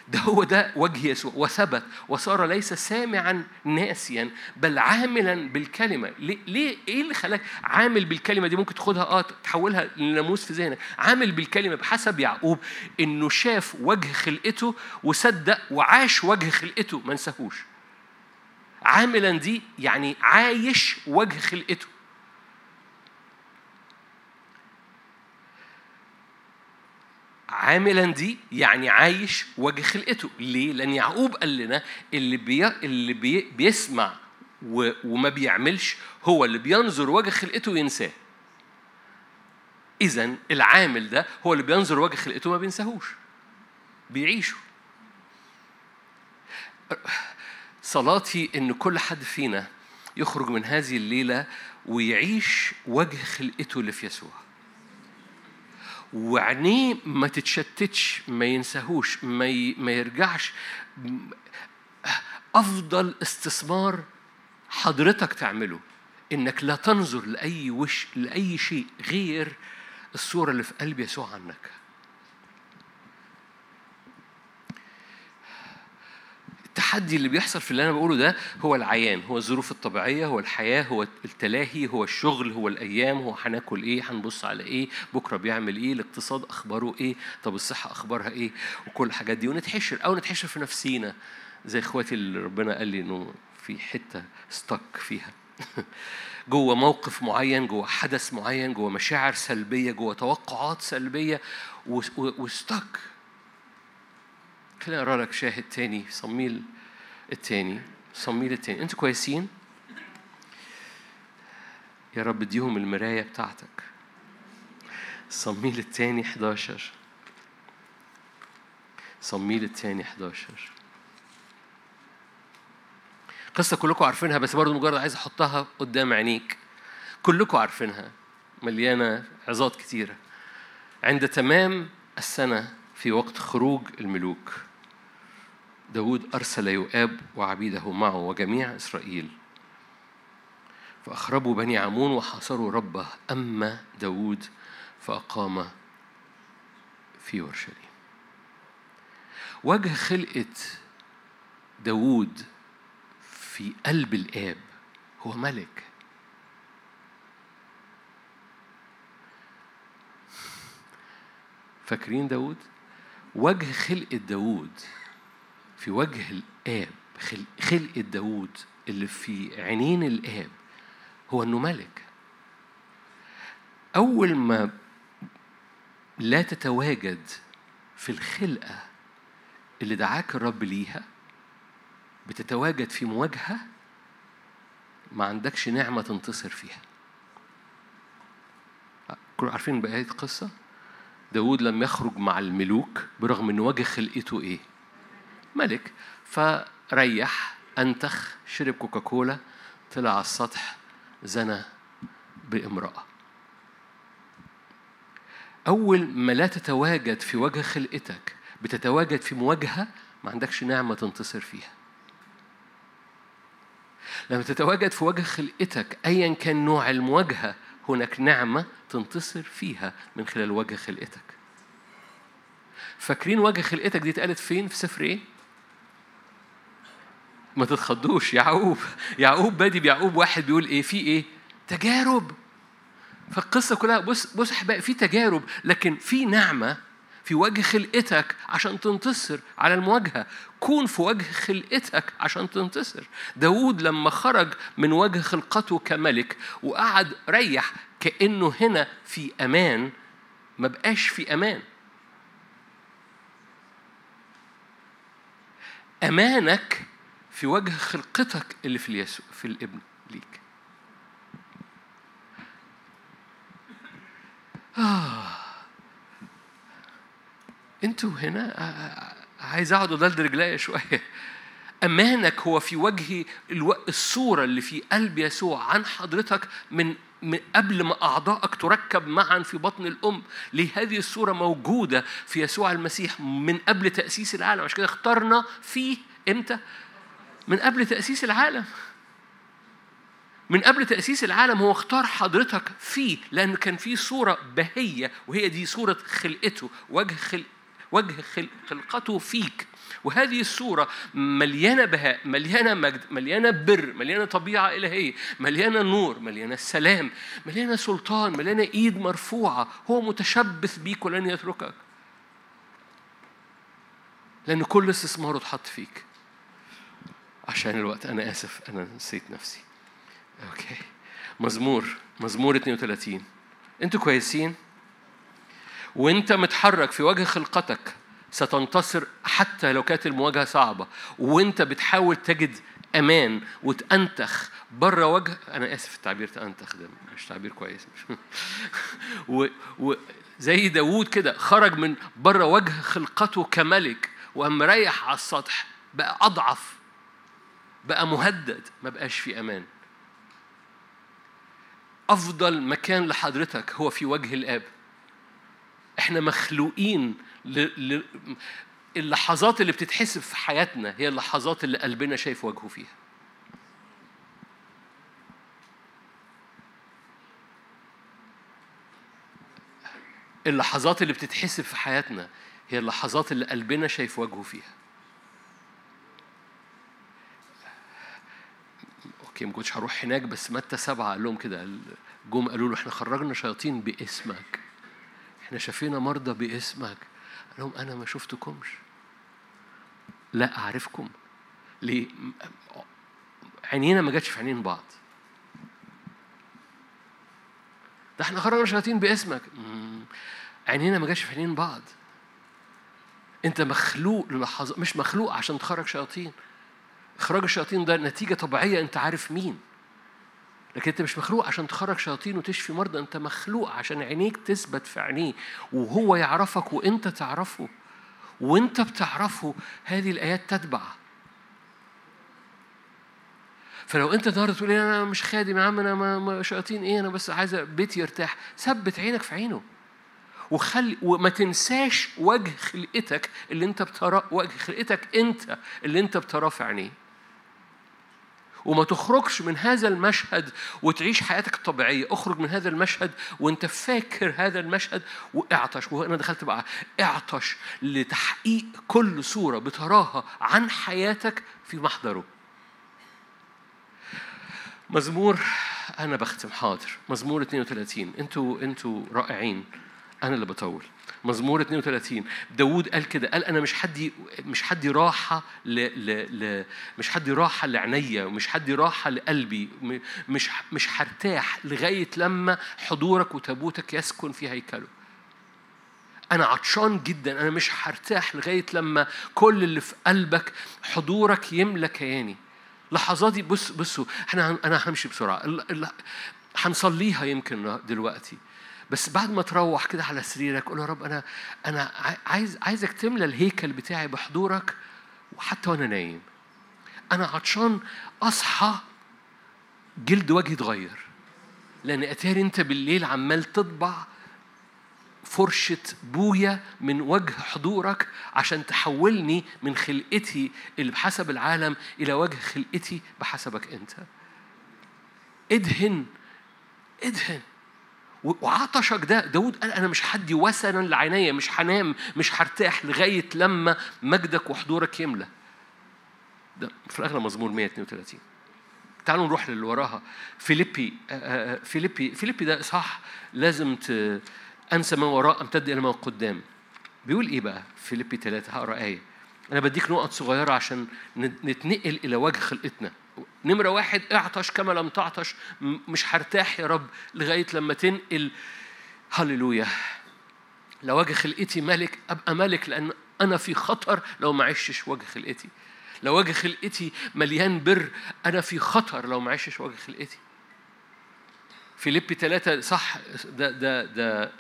ده هو ده وجه يسوع. وثبت وصار ليس سامعا ناسيا بل عاملا بالكلمة. ليه؟ ايه اللي خلاك عامل بالكلمة دي؟ ممكن تاخدها تحولها لناموس في ذهنك. عامل بالكلمة بحسب يعقوب انه شاف وجه خلقته وصدق وعاش وجه خلقته ما نساهوش. عاملا دي يعني عايش وجه خلقته. عاملا دي يعني عايش وجه خلقته. ليه؟ لأن يعقوب قال لنا اللي بيسمع وما بيعملش هو اللي بينظر وجه خلقته وينساه. إذن العامل ده هو اللي بينظر وجه خلقته ما بينساهوش، بيعيشه. صلاتي إن كل حد فينا يخرج من هذه الليلة ويعيش وجه خلقته اللي في يسوع، وعينيه ما تتشتتش، ما ينساهوش، ما يرجعش. أفضل استثمار حضرتك تعمله إنك لا تنظر لأي وش، لأي شيء غير الصورة اللي في قلب يسوع عنك. التحدي اللي بيحصل في اللي أنا بقوله ده هو العيان، هو الظروف الطبيعية، هو الحياة، هو التلاهي، هو الشغل، هو الأيام، هو هناكل إيه، هنبص على إيه، بكرة بيعمل إيه، الاقتصاد أخباره إيه، طب الصحة أخبارها إيه، وكل الحاجات دي. ونتحشر أو نتحشر في نفسينا زي إخواتي اللي ربنا قال لي إنه في حتة ستك فيها جوه موقف معين، جوه حدث معين، جوه مشاعر سلبية، جوه توقعات سلبية وستك. خلينا أقرأ لك شاهد تاني. صميل التاني. أنتوا كويسين؟ يا رب اديهم المراية بتاعتك. صميل التاني 11. قصة كلكم عارفينها، بس برضو مجرد عايز أحطها قدام عينيك. كلكم عارفينها، مليانة عظات كتيرة. عند تمام السنة في وقت خروج الملوك، داود أرسل يؤاب وعبيده معه وجميع إسرائيل، فأخربوا بني عمون وحاصروا ربه، أما داود فأقام في أورشليم. وجه خلقة داود في قلب الآب، هو ملك. فاكرين داود؟ وجه خلقة داود في وجه الآب. خلقة داود اللي في عينين الآب هو أنه ملك. أول ما لا تتواجد في الخلقة اللي دعاك الرب ليها، بتتواجد في مواجهة ما عندكش نعمة تنتصر فيها. كلكم عارفين بقية القصة؟ داود لم يخرج مع الملوك برغم أن وجه خلقته إيه؟ ملك. ريح، أنتخ، شرب كوكاكولا، طلع على السطح، زنى بامرأة. أول ما لا تتواجد في وجه خلقتك بتتواجد في مواجهة ما عندكش نعمة تنتصر فيها. لما تتواجد في وجه خلقتك أيا كان نوع المواجهة هناك نعمة تنتصر فيها من خلال وجه خلقتك. فاكرين وجه خلقتك دي اتقالت فين؟ في سفر ايه؟ ما تتخضوش، يعقوب بادي بيعقوب واحد بيقول ايه؟ في ايه؟ تجارب. فالقصة كلها بص احبائي، في تجارب، لكن في نعمة في وجه خلقتك عشان تنتصر على المواجهة. كون في وجه خلقتك عشان تنتصر. داود لما خرج من وجه خلقته كملك وقعد ريح كأنه هنا في أمان، ما بقاش في أمان. أمانك في وجه خلقتك اللي في يسوع، في الابن ليك. انتوا هنا عايز اقعدوا ضد رجلي شويه. امانك هو في وجه الصوره اللي في قلب يسوع عن حضرتك من قبل ما اعضائك تركب معا في بطن الام. ليه هذه الصوره موجوده في يسوع المسيح من قبل تاسيس العالم؟ عشان كده اخترنا فيه. امتى؟ من قبل تاسيس العالم. من قبل تأسيس العالم هو اختار حضرتك فيه، لأن كان فيه صورة بهية، وهي دي صورة خلقته، وجه خلقته فيك. وهذه الصورة مليانة بهاء، مليانة مجد، مليانة بر، مليانة طبيعة إلهية، مليانة نور، مليانة سلام، مليانة سلطان، مليانة إيد مرفوعة. هو متشبث بيك ولن يتركك، لأن كل استثماره اتحط فيك. عشان الوقت أنا آسف، أنا نسيت نفسي. أوكي. مزمور 32. أنتوا كويسين؟ وأنت متحرك في وجه خلقتك ستنتصر حتى لو كانت المواجهة صعبة، وأنت بتحاول تجد أمان وتأنتخ بره وجه. أنا آسف التعبير تأنتخ ده مش تعبير كويس. وزي داود كده خرج من بره وجه خلقته كملك، وقام رايح على السطح، بقى أضعف، بقى مهدد، ما بقاش في أمان. أفضل مكان لحضرتك هو في وجه الآب. إحنا مخلوقين اللحظات اللي بتتحسب في حياتنا هي اللحظات اللي قلبنا شايف وجهه فيها. اللحظات اللي بتتحسب في حياتنا هي اللحظات اللي قلبنا شايف وجهه فيها. ما كنتش هروح هناك، بس متى 7 قال لهم كده، جم قالوا له احنا خرجنا شياطين باسمك، احنا شفينا مرضى باسمك. قال لهم انا ما شفتكمش، لا اعرفكم. ليه؟ عينينا ما جاتش في عينين بعض. ده احنا خرجنا شياطين باسمك، عينينا ما جاتش في عينين بعض. انت مخلوق للحظه، مش مخلوق عشان تخرج شياطين. إخراج الشياطين ده نتيجة طبيعية، أنت عارف مين، لكن أنت مش مخلوق عشان تخرج شياطين وتشفي مرضى. أنت مخلوق عشان عينيك تثبت في عينيه، وهو يعرفك وأنت تعرفه، وأنت بتعرفه. هذه الآيات تتبع. فلو أنت النهارده تقول أنا مش خادم يا عم، أنا شياطين إيه، أنا بس عايز بيتي يرتاح، ثبت عينك في عينه، وما تنساش وجه خلقتك اللي انت بترى، وجه خلقتك انت اللي انت بترى في عينيه. وما تخرجش من هذا المشهد وتعيش حياتك الطبيعيه. اخرج من هذا المشهد وانت فاكر هذا المشهد واعطش. وانا دخلت بقى اعطش لتحقيق كل صوره بتراها عن حياتك في محضره. مزمور، انا بختم، حاضر، مزمور 32. انتوا رائعين، أنا اللي بطول. مزمور 32 داود قال كده، قال أنا مش حدي راحة مش حدي راحة لعينيا، ومش حدي راحة لقلبي، مش هرتاح لغاية لما حضورك وتابوتك يسكن في هيكله. أنا عطشان جدا، أنا مش هرتاح لغاية لما كل اللي في قلبك حضورك يملى كياني. لحظاتي، بصوا أنا همشي بسرعة، هنصليها يمكن دلوقتي، بس بعد ما تروح كده على سريرك قول يا رب أنا عايزك تملى الهيكل بتاعي بحضورك، وحتى وأنا نايم، أنا عطشان أصحى جلد وجهي اتغير، لأن أتاري أنت بالليل عمال تطبع فرشة بويا من وجه حضورك عشان تحولني من خلقتي اللي بحسب العالم إلى وجه خلقتي بحسبك أنت. ادهن وعطشك ده. داود قال أنا مش حدي وسنا لعيني، مش هنام، مش هرتاح لغاية لما مجدك وحضورك يملى. ده في الأغلب مزمور 132. تعالوا نروح للي وراها. فيليبي ده صح، لازم أنسى ما وراء أمتد إلى ما قدام. بيقول إيه بقى فيليبي 3؟ هقرأ آية، أنا بديك نقط صغيرة عشان نتنقل إلى وجه خلقتنا. نمرة 1، اعطش كما لم تعطش، مش هرتاح يا رب لغاية لما تنقل هللويا لو وجه خلقتي ملك، أبقى ملك، لأن أنا في خطر لو ما عشتش وجه خلقتي. لو وجه خلقتي مليان بر، أنا في خطر لو ما عشتش وجه خلقتي. فيليبي 3 صح، ده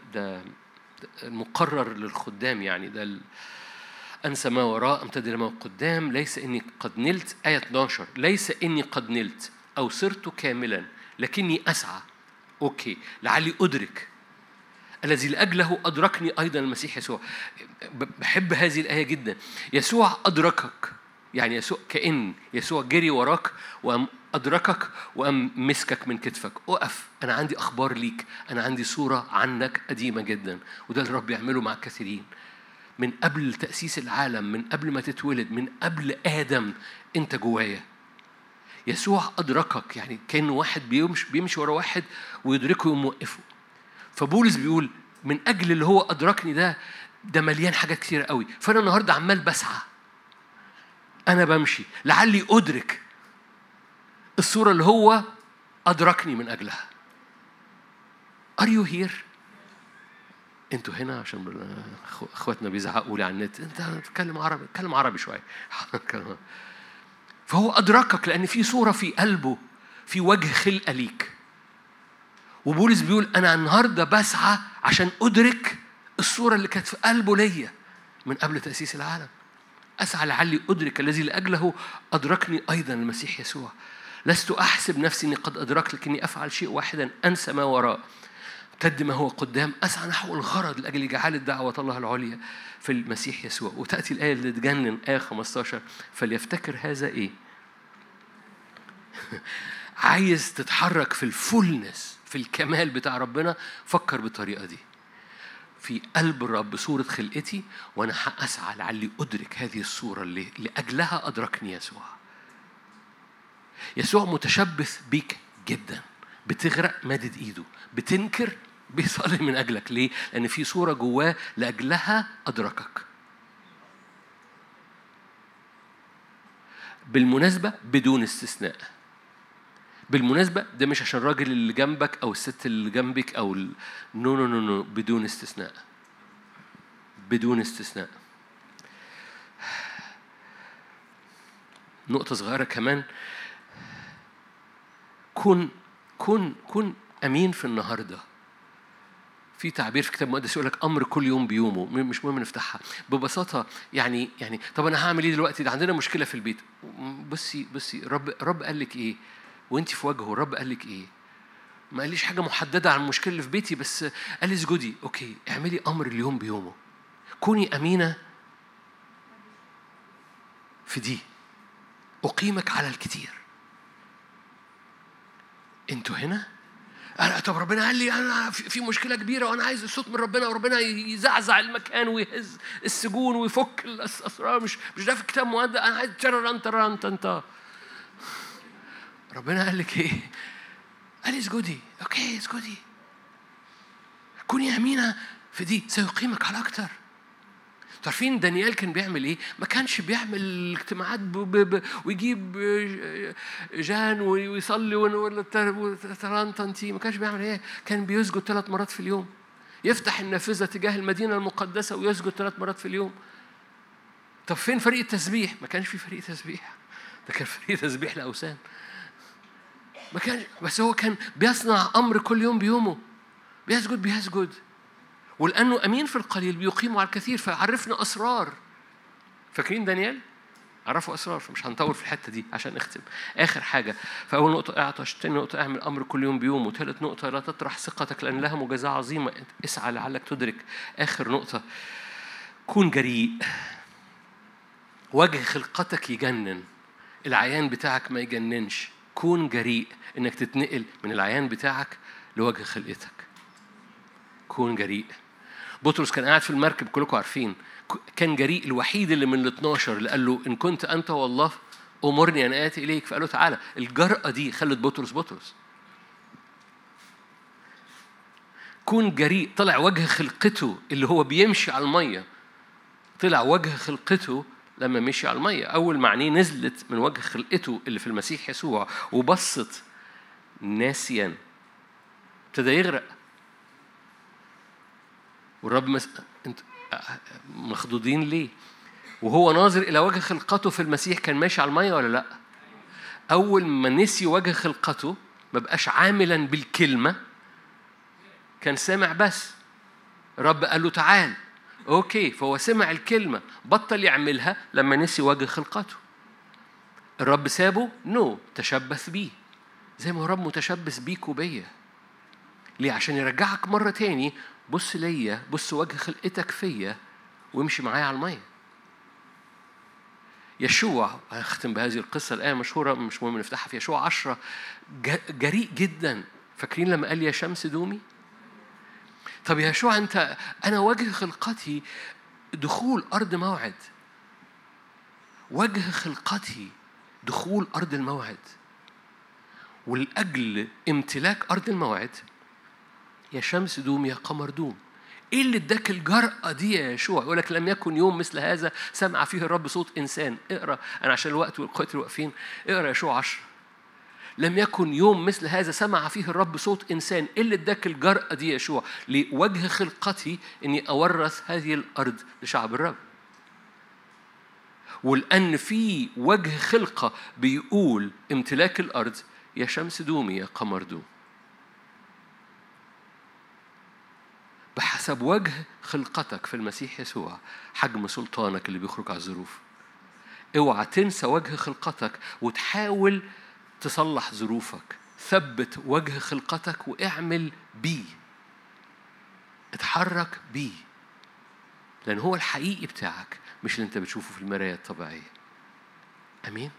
المقرر للخدام، يعني ده أنسى ما وراء أمتد لما قدام. ليس إني قد نلت، آية 12، ليس إني قد نلت أو صرت كاملا، لكني أسعى أوكي لعلي أدرك الذي لأجله أدركني أيضا المسيح يسوع. بحب هذه الآية جدا. يسوع أدركك، يعني يسوع كأن يسوع جري وراك وأم أدركك وأم مسكك من كتفك. أقف، أنا عندي أخبار ليك، أنا عندي صورة عنك قديمة جدا. وده اللي رب يعمله مع كثيرين من قبل تأسيس العالم، من قبل ما تتولد، من قبل آدم أنت جوايا. يسوع أدركك، يعني كان واحد بيمشي ورا واحد ويدركه وموقفه. فبولس بيقول من أجل اللي هو أدركني ده مليان حاجات كتير قوي. فأنا النهاردة عمال بسعى، أنا بمشي لعلي أدرك الصورة اللي هو أدركني من أجلها. Are you here؟ أنتوا هنا؟ عشان أخواتنا بيزعقوا لي على النت، أنت تتكلم عربي، اتكلم عربي شوية. فهو أدركك لأن في صورة في قلبه، في وجه خلقة ليك. وبولس بيقول أنا النهاردة بسعى عشان أدرك الصورة اللي كانت في قلبه ليا من قبل تأسيس العالم. أسعى لعلي أدرك الذي لأجله أدركني أيضا المسيح يسوع. لست أحسب نفسي أني قد أدركت، لكني أفعل شيء واحدا، أنسى ما وراء أمتد ما هو قدام، أسعى نحو الغرض لأجل جعالة دعوة الله العليا في المسيح يسوع. وتأتي الآية اللي تجنن، آية 15، فليفتكر هذا إيه؟ عايز تتحرك في الفولنس، في الكمال بتاع ربنا، فكر بالطريقة دي. في قلب الرب صورة خلقتي، وأنا هأسعى لعلي أدرك هذه الصورة اللي لأجلها أدركني يسوع. يسوع متشبث بيك جدا، بتغرق مادد إيده، بتنكر بيصلي من أجلك. ليه؟ لأن في صورة جواه لأجلها أدركك. بالمناسبة بدون استثناء، بالمناسبة ده مش عشان الراجل اللي جنبك أو الست اللي جنبك أو نو نو نو نو، بدون استثناء، بدون استثناء. نقطة صغيرة كمان، كن أمين في النهاردة. في تعبير في كتاب مقدس يقولك أمر كل يوم بيومه، مش مهم نفتحها ببساطة. يعني طب أنا هعمل إيه دلوقتي؟ ده عندنا مشكلة في البيت. بصي رب قال لك إيه وانت في وجهه؟ رب قال لك إيه؟ ما قاليش حاجة محددة عن المشكلة اللي في بيتي، بس قال لي اسجدي. أوكي، اعملي أمر اليوم بيومه. كوني أمينة في دي، أقيمك على الكتير. أنتوا هنا؟ طب ربنا قال لي أنا في مشكلة كبيرة وأنا عايز الصوت من ربنا، وربنا يزعزع المكان ويهز السجون ويفك الأسرار. مش ده في الكتاب المقدس؟ أنا عايز ترانتا. ربنا قال لك إيه؟ قال لي اسجدي. أوكي، اسجدي. كوني أمينة في دي، سيقيمك على أكتر. تعرفين دانيال كان بيعمل إيه؟ ما كانش بيعمل اجتماعات ويجيب جان ويصلي والترانتانتي، ما كانش بيعمل إيه؟ كان بيسجد 3 مرات في اليوم، يفتح النافذة تجاه المدينة المقدسة ويسجد 3 مرات في اليوم. طب فين فريق التسبيح؟ ما كانش في فريق تسبيح، ده كان فريق تسبيح لأوثان. ما كان، بس هو كان بيصنع أمر كل يوم بيومه، بيسجد. ولأنه أمين في القليل بيقيمه على الكثير. فعرفنا أسرار. فاكرين دانيال؟ عرفوا أسرار، فمش هنطور في الحتة دي عشان نختم. آخر حاجة، فأول نقطة اعطش، تاني نقطة اعمل أمر كل يوم بيوم، وثالث نقطة لا تطرح ثقتك لأن لها مجازاة عظيمة، اسعى لعلك تدرك. آخر نقطة كون جريء. وجه خلقتك يجنن، العيان بتاعك ما يجننش. كون جريء إنك تتنقل من العيان بتاعك لوجه خلقتك. كون جريء. بطرس كان قاعد في المركب، كلكم عارفين، كان جريء الوحيد اللي من ال12 اللي قال له إن كنت أنت والله أمرني أن آتي إليك، فقال له تعالى. الجرأة دي خلت بطرس. كون جريء، طلع وجه خلقته اللي هو بيمشي على المية، طلع وجه خلقته لما مشي على المية. أول معنيه نزلت من وجه خلقته اللي في المسيح يسوع وبصت ناسيا، ابتدى يغرق. والرب أنت مخضوضين ليه؟ وهو ناظر إلى وجه خلقته في المسيح، كان ماشي على المية ولا لأ؟ أول ما نسي وجه خلقته، ما بقاش عاملا بالكلمة، كان سامع بس. رب قال له تعال، أوكي، فهو سمع الكلمة، بطل يعملها لما نسي وجه خلقته. الرب سابه؟ نو، تشبث بيه، زي ما الرب متشبث بيك وبيه. ليه؟ عشان يرجعك مرة تاني، بص ليا، بص وجه خلقتك فيا، وامشي معايا على المية. يشوع، هختم بهذه القصة الآية مشهورة، مش مهم نفتحها، في يشوع 10 جريء جدا. فاكرين لما قال يا شمس دومي؟ طب يا شو أنت، أنا وجه خلقتي دخول أرض موعد، وجه خلقتي دخول أرض الموعد، والأجل امتلاك أرض الموعد. يا شمس دوم يا قمر دوم. إيه اللي اداك الجرأة دي يا يشوع؟ يقولك لم يكن يوم مثل هذا سمع فيه الرب صوت إنسان. اقرأ، أنا عشان الوقت والقتل واقفين، اقرأ يشوع 10. لم يكن يوم مثل هذا سمع فيه الرب صوت إنسان. إيه اللي اداك الجرأة دي يا يشوع؟ لوجه خلقتي إني أورث هذه الأرض لشعب الرب. ولأن في وجه خلقة بيقول امتلاك الأرض، يا شمس دومي يا قمر دوم. بحسب وجه خلقتك في المسيح يسوع حجم سلطانك اللي بيخرج على الظروف. اوعى تنسى وجه خلقتك وتحاول تصلح ظروفك. ثبت وجه خلقتك واعمل بيه، اتحرك بيه، لأن هو الحقيقي بتاعك، مش اللي انت بتشوفه في المراية الطبيعية. أمين؟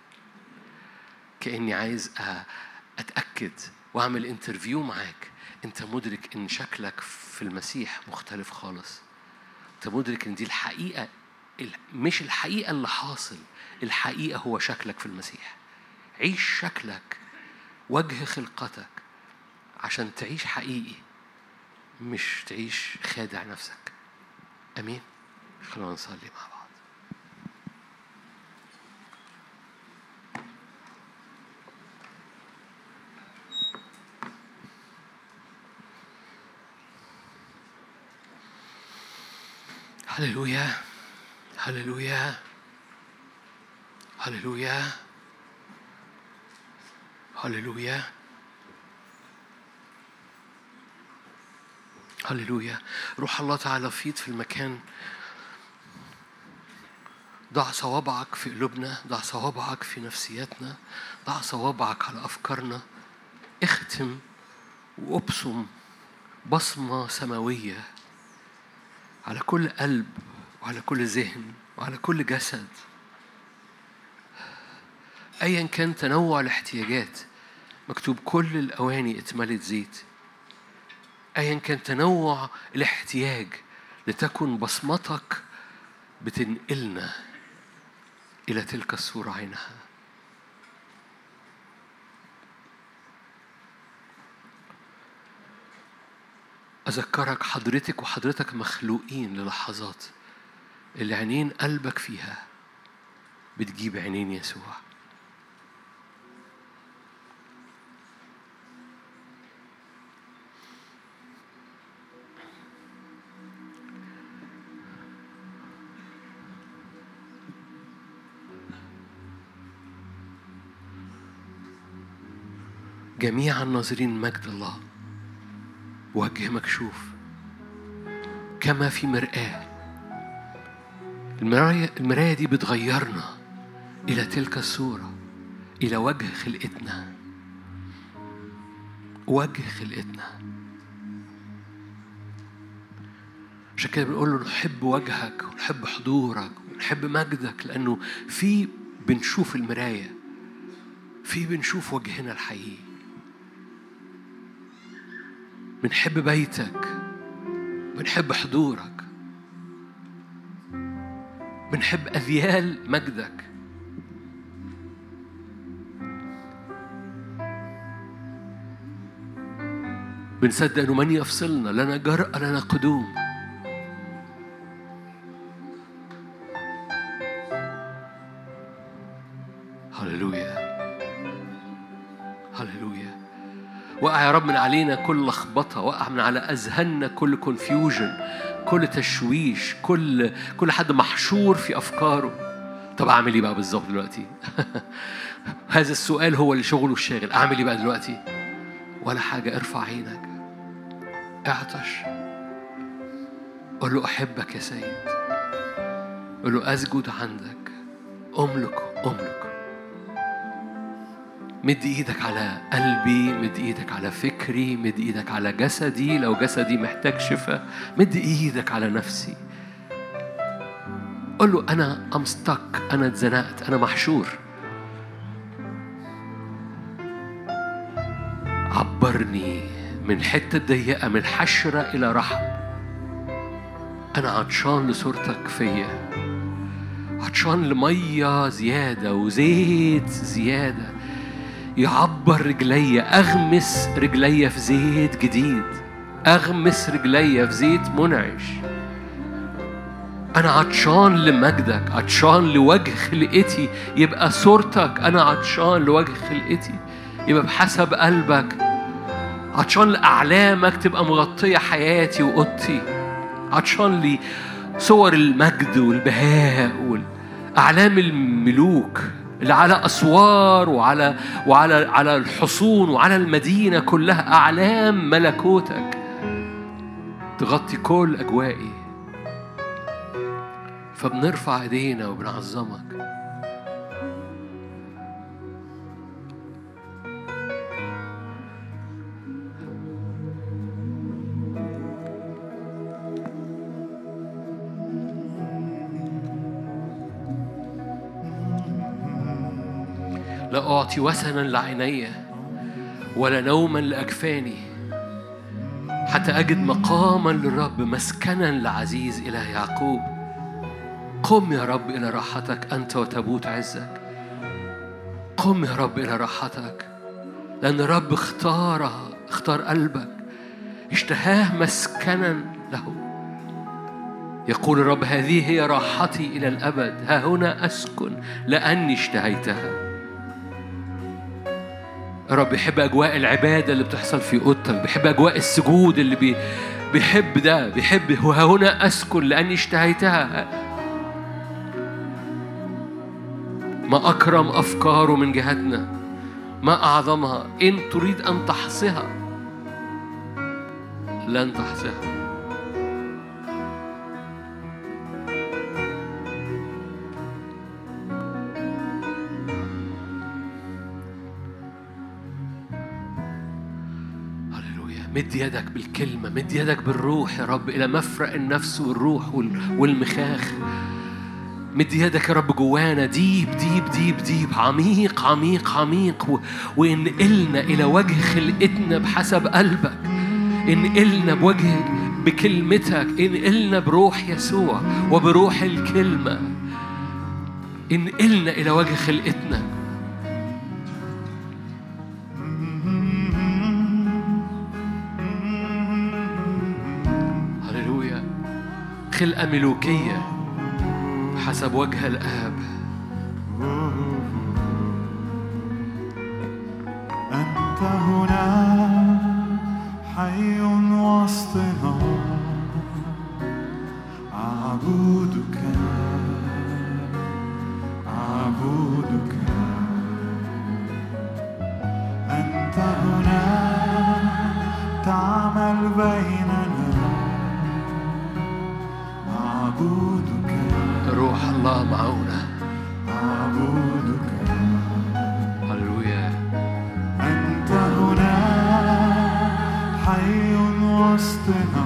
كأني عايز أتأكد وأعمل انترفيو معاك. انت مدرك إن شكلك في المسيح مختلف خالص؟ انت مدرك إن دي الحقيقة، مش الحقيقة اللي حاصل، الحقيقة هو شكلك في المسيح. عيش شكلك، وجه خلقتك، عشان تعيش حقيقي، مش تعيش خادع نفسك. أمين؟ خلونا نصلي مع بعض. هللويا، هللويا، هللويا، هللويا، هللويا. روح الله تعالى فيض في المكان. ضع صوابعك في قلوبنا، ضع صوابعك في نفسياتنا، ضع صوابعك على أفكارنا. اختم وابصم بصمة سماوية على كل قلب وعلى كل ذهن وعلى كل جسد، أياً كان تنوع الاحتياجات. مكتوب كل الأواني اتملت زيت. أياً كان تنوع الاحتياج، لتكن بصمتك بتنقلنا إلى تلك الصورة عينها. أذكرك حضرتك وحضرتك مخلوقين للحظات اللي عينين قلبك فيها بتجيب عينين يسوع. جميع الناظرين مجد الله، وجه مكشوف كما في مرآة. المراية دي بتغيرنا، إلى تلك الصورة، إلى وجه خلقتنا. وجه خلقتنا، عشان كده بنقول له نحب وجهك ونحب حضورك ونحب مجدك، لأنه في بنشوف المراية، في بنشوف وجهنا الحقيقي. بنحب بيتك، بنحب حضورك، بنحب أذيال مجدك. بنصدق أنه من يفصلنا، لنا جرأة، لنا قدوم. هللويا هللويا. وقع يا رب من علينا كل لخبطة، وقع من على أذهاننا كل كونفيوجن، كل تشويش، كل حد محشور في أفكاره. طب أعمل إيه بقى بالظبط دلوقتي؟ هذا السؤال هو اللي شغله الشاغل. أعمل إيه بقى دلوقتي؟ ولا حاجة. ارفع عينك، اعطش، قل له أحبك يا سيد، قل له أسجد عندك، أملك أملك. مد إيدك على قلبي، مد إيدك على فكري، مد إيدك على جسدي لو جسدي محتاج شفاء، مد إيدك على نفسي. قل له أنا أمستك، أنا اتزنقت، أنا محشور، عبرني من حتة ضيقة، من حشرة إلى رحم. أنا عطشان لصورتك فيا، عطشان لمية زيادة وزيت زيادة يعبر رجلي. أغمس رجلي في زيت جديد، أغمس رجلي في زيت منعش. أنا عطشان لمجدك، عطشان لوجه خلقتي يبقى صورتك. أنا عطشان لوجه خلقتي يبقى بحسب قلبك. عطشان لأعلامك تبقى مغطية حياتي وأوضتي. عطشان لصور المجد والبهاء والأعلام الملوك اللي على أسوار وعلى الحصون وعلى المدينة كلها. أعلام ملكوتك تغطي كل أجوائي. فبنرفع إيدينا وبنعظمك. لا أعطي وثنا لعيني ولا نوما لأكفاني حتى أجد مقاما للرب، مسكنا لعزيز إله يعقوب. قم يا رب إلى راحتك أنت وتابوت عزك. قم يا رب إلى راحتك، لأن الرب اختارها، اختار قلبك، اشتهاه مسكنا له. يقول الرب هذه هي راحتي إلى الأبد، ها هنا أسكن لأني اشتهيتها. رب بيحب أجواء العبادة اللي بتحصل في أوضتك، بيحب أجواء السجود اللي بيحب ده، بيحب وهنا أسكن لأني اشتهيتها. ما أكرم أفكاره من جهتنا، ما أعظمها. إن تريد أن تحصها لن تحصها. مد يدك بالكلمة، مد يدك بالروح يا رب إلى مفرق النفس والروح والمخاخ. مد يدك يا رب جوانا، ديب ديب ديب ديب، عميق عميق عميق، وانقلنا إلى وجه خلقتنا بحسب قلبك. انقلنا بوجهك، بكلمتك، انقلنا بروح يسوع وبروح الكلمة. انقلنا إلى وجه خلقتنا. خلقة ملوكية حسب وجه الآب. أنت هنا حي وسطنا، أعبدك أعبدك. أنت هنا تعمل بيننا، روح الله معنا. وسطنا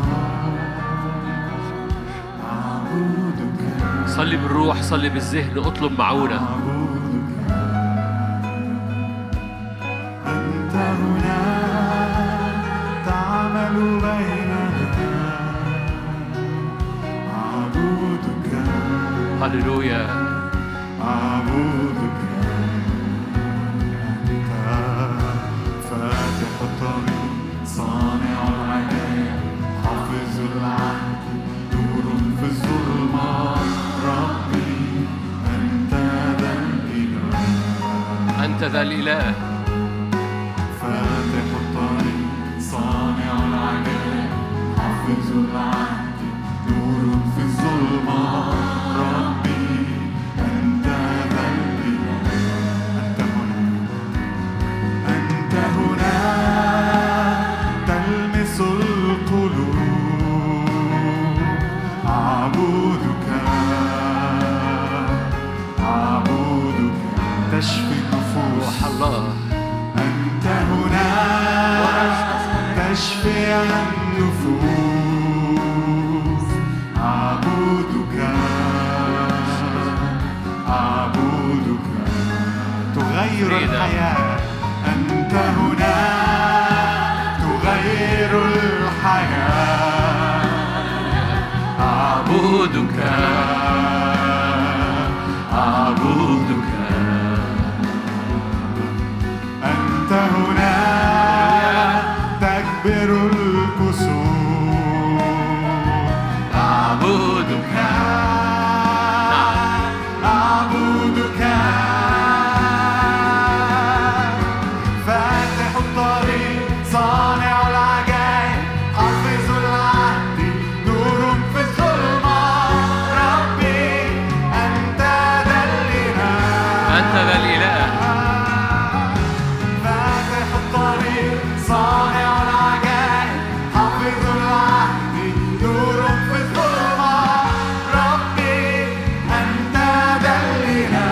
أعبدك. صلي بالروح، صلي بالذهن، اطلب معونة. أعبدك أنت هنا تعمل بيننا. أعبدك. هللويا. أعبدك أنت فاتح الطريق صانع العجائب حافظ العهد نور في الظلمة. ربي أنت ذا الإله، أنت ذا الإله فاتح الطريق صانع العجائب حافظ العهد نور في الظلمة. ربي أنت ذا الإله، أنت هنا، أنت هنا القلوب. أعبدك أعبدك تشفي النفوس. أنت هنا تشفي النفوس. أعبدك أعبدك تغير الحياة. أنت هنا تغير الحياة. أعبدك أعبدك أنت هنا تكبر الكسوف. أعبدك أعبدك فاتح الطريق صانع العجائب حافظ العهد نور في الظلمة. ربي أنت ذا الإله، أنت ذا الإله فاتح الطريق صانع العجائب حافظ العهد نور في الظلمة. ربي أنت ذا الإله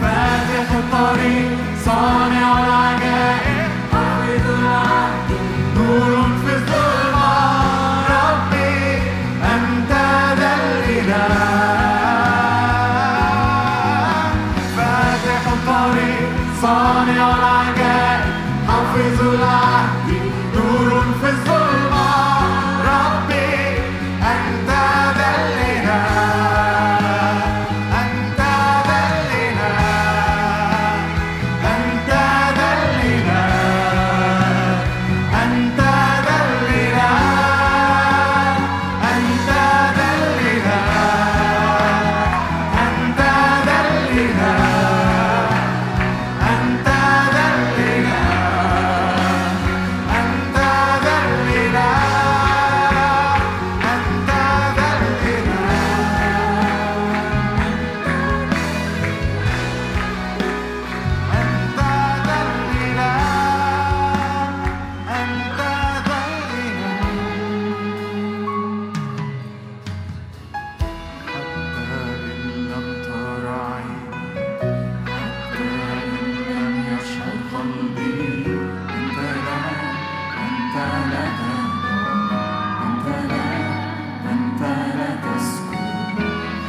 فاتح الطريق صانع العجائب حافظ العهد نور في الظلمة. ربي أنت ذا الإله فاتح الطريق صانع العجائب حافظ العهد نور في الظلمة. ربي أنت ذا الإله، أنت ذا الإله، أنت ذا الإله، أنت ذا الإله، أنت ذا الإله، أنت ذا الإله، أنت ذا الإله، أنت ذا الإله، أنت ذا الإله، أنت ذا الإله، أنت ذا الإله.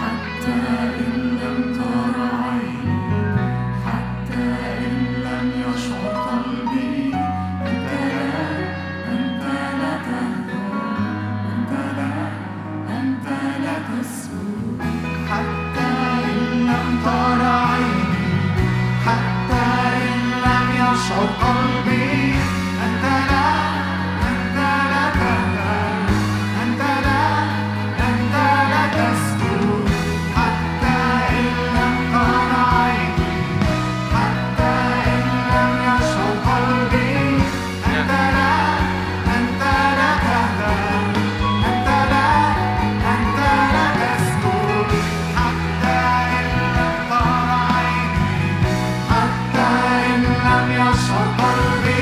حتى إن لم تر عيني، حتى إن لم يشعر قلبي، أنت لنا، أنت لك، أنت لنا، أنت لا تسكت. حتى إن لم تر عيني، حتى إن لم يشعر قلبي، أنت لا، أنت لا تهدر، أنت لا تسكت. حتى إن لم تر عيني، حتى إن لم يشعر قلبي، أنت لا، أنت لا تهدر، أنت لا، أنت لا تسكت. حتى إن لم تر عيني، حتى إن لم يشعر قلبي، أنت لا، أنت لا تهدر، أنت لا، أنت لا تسكت. حتى إن لم تر عيني، حتى إن لم يشعر قلبي،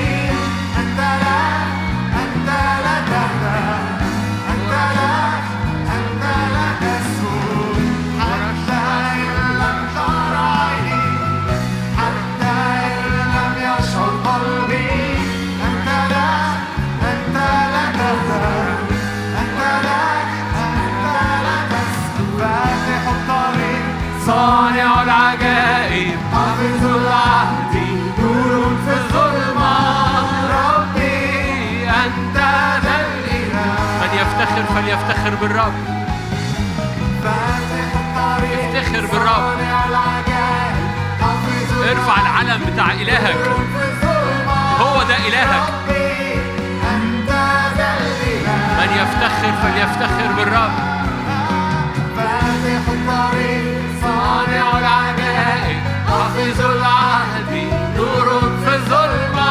يفتخر بالرب، يفتخر بالرب. ارفع العلم بتاع إلهك، هو ده إلهك. من يفتخر فليفتخر بالرب. فاتح الطريق صانع العجائب حافظ العهد نور في الظلمة.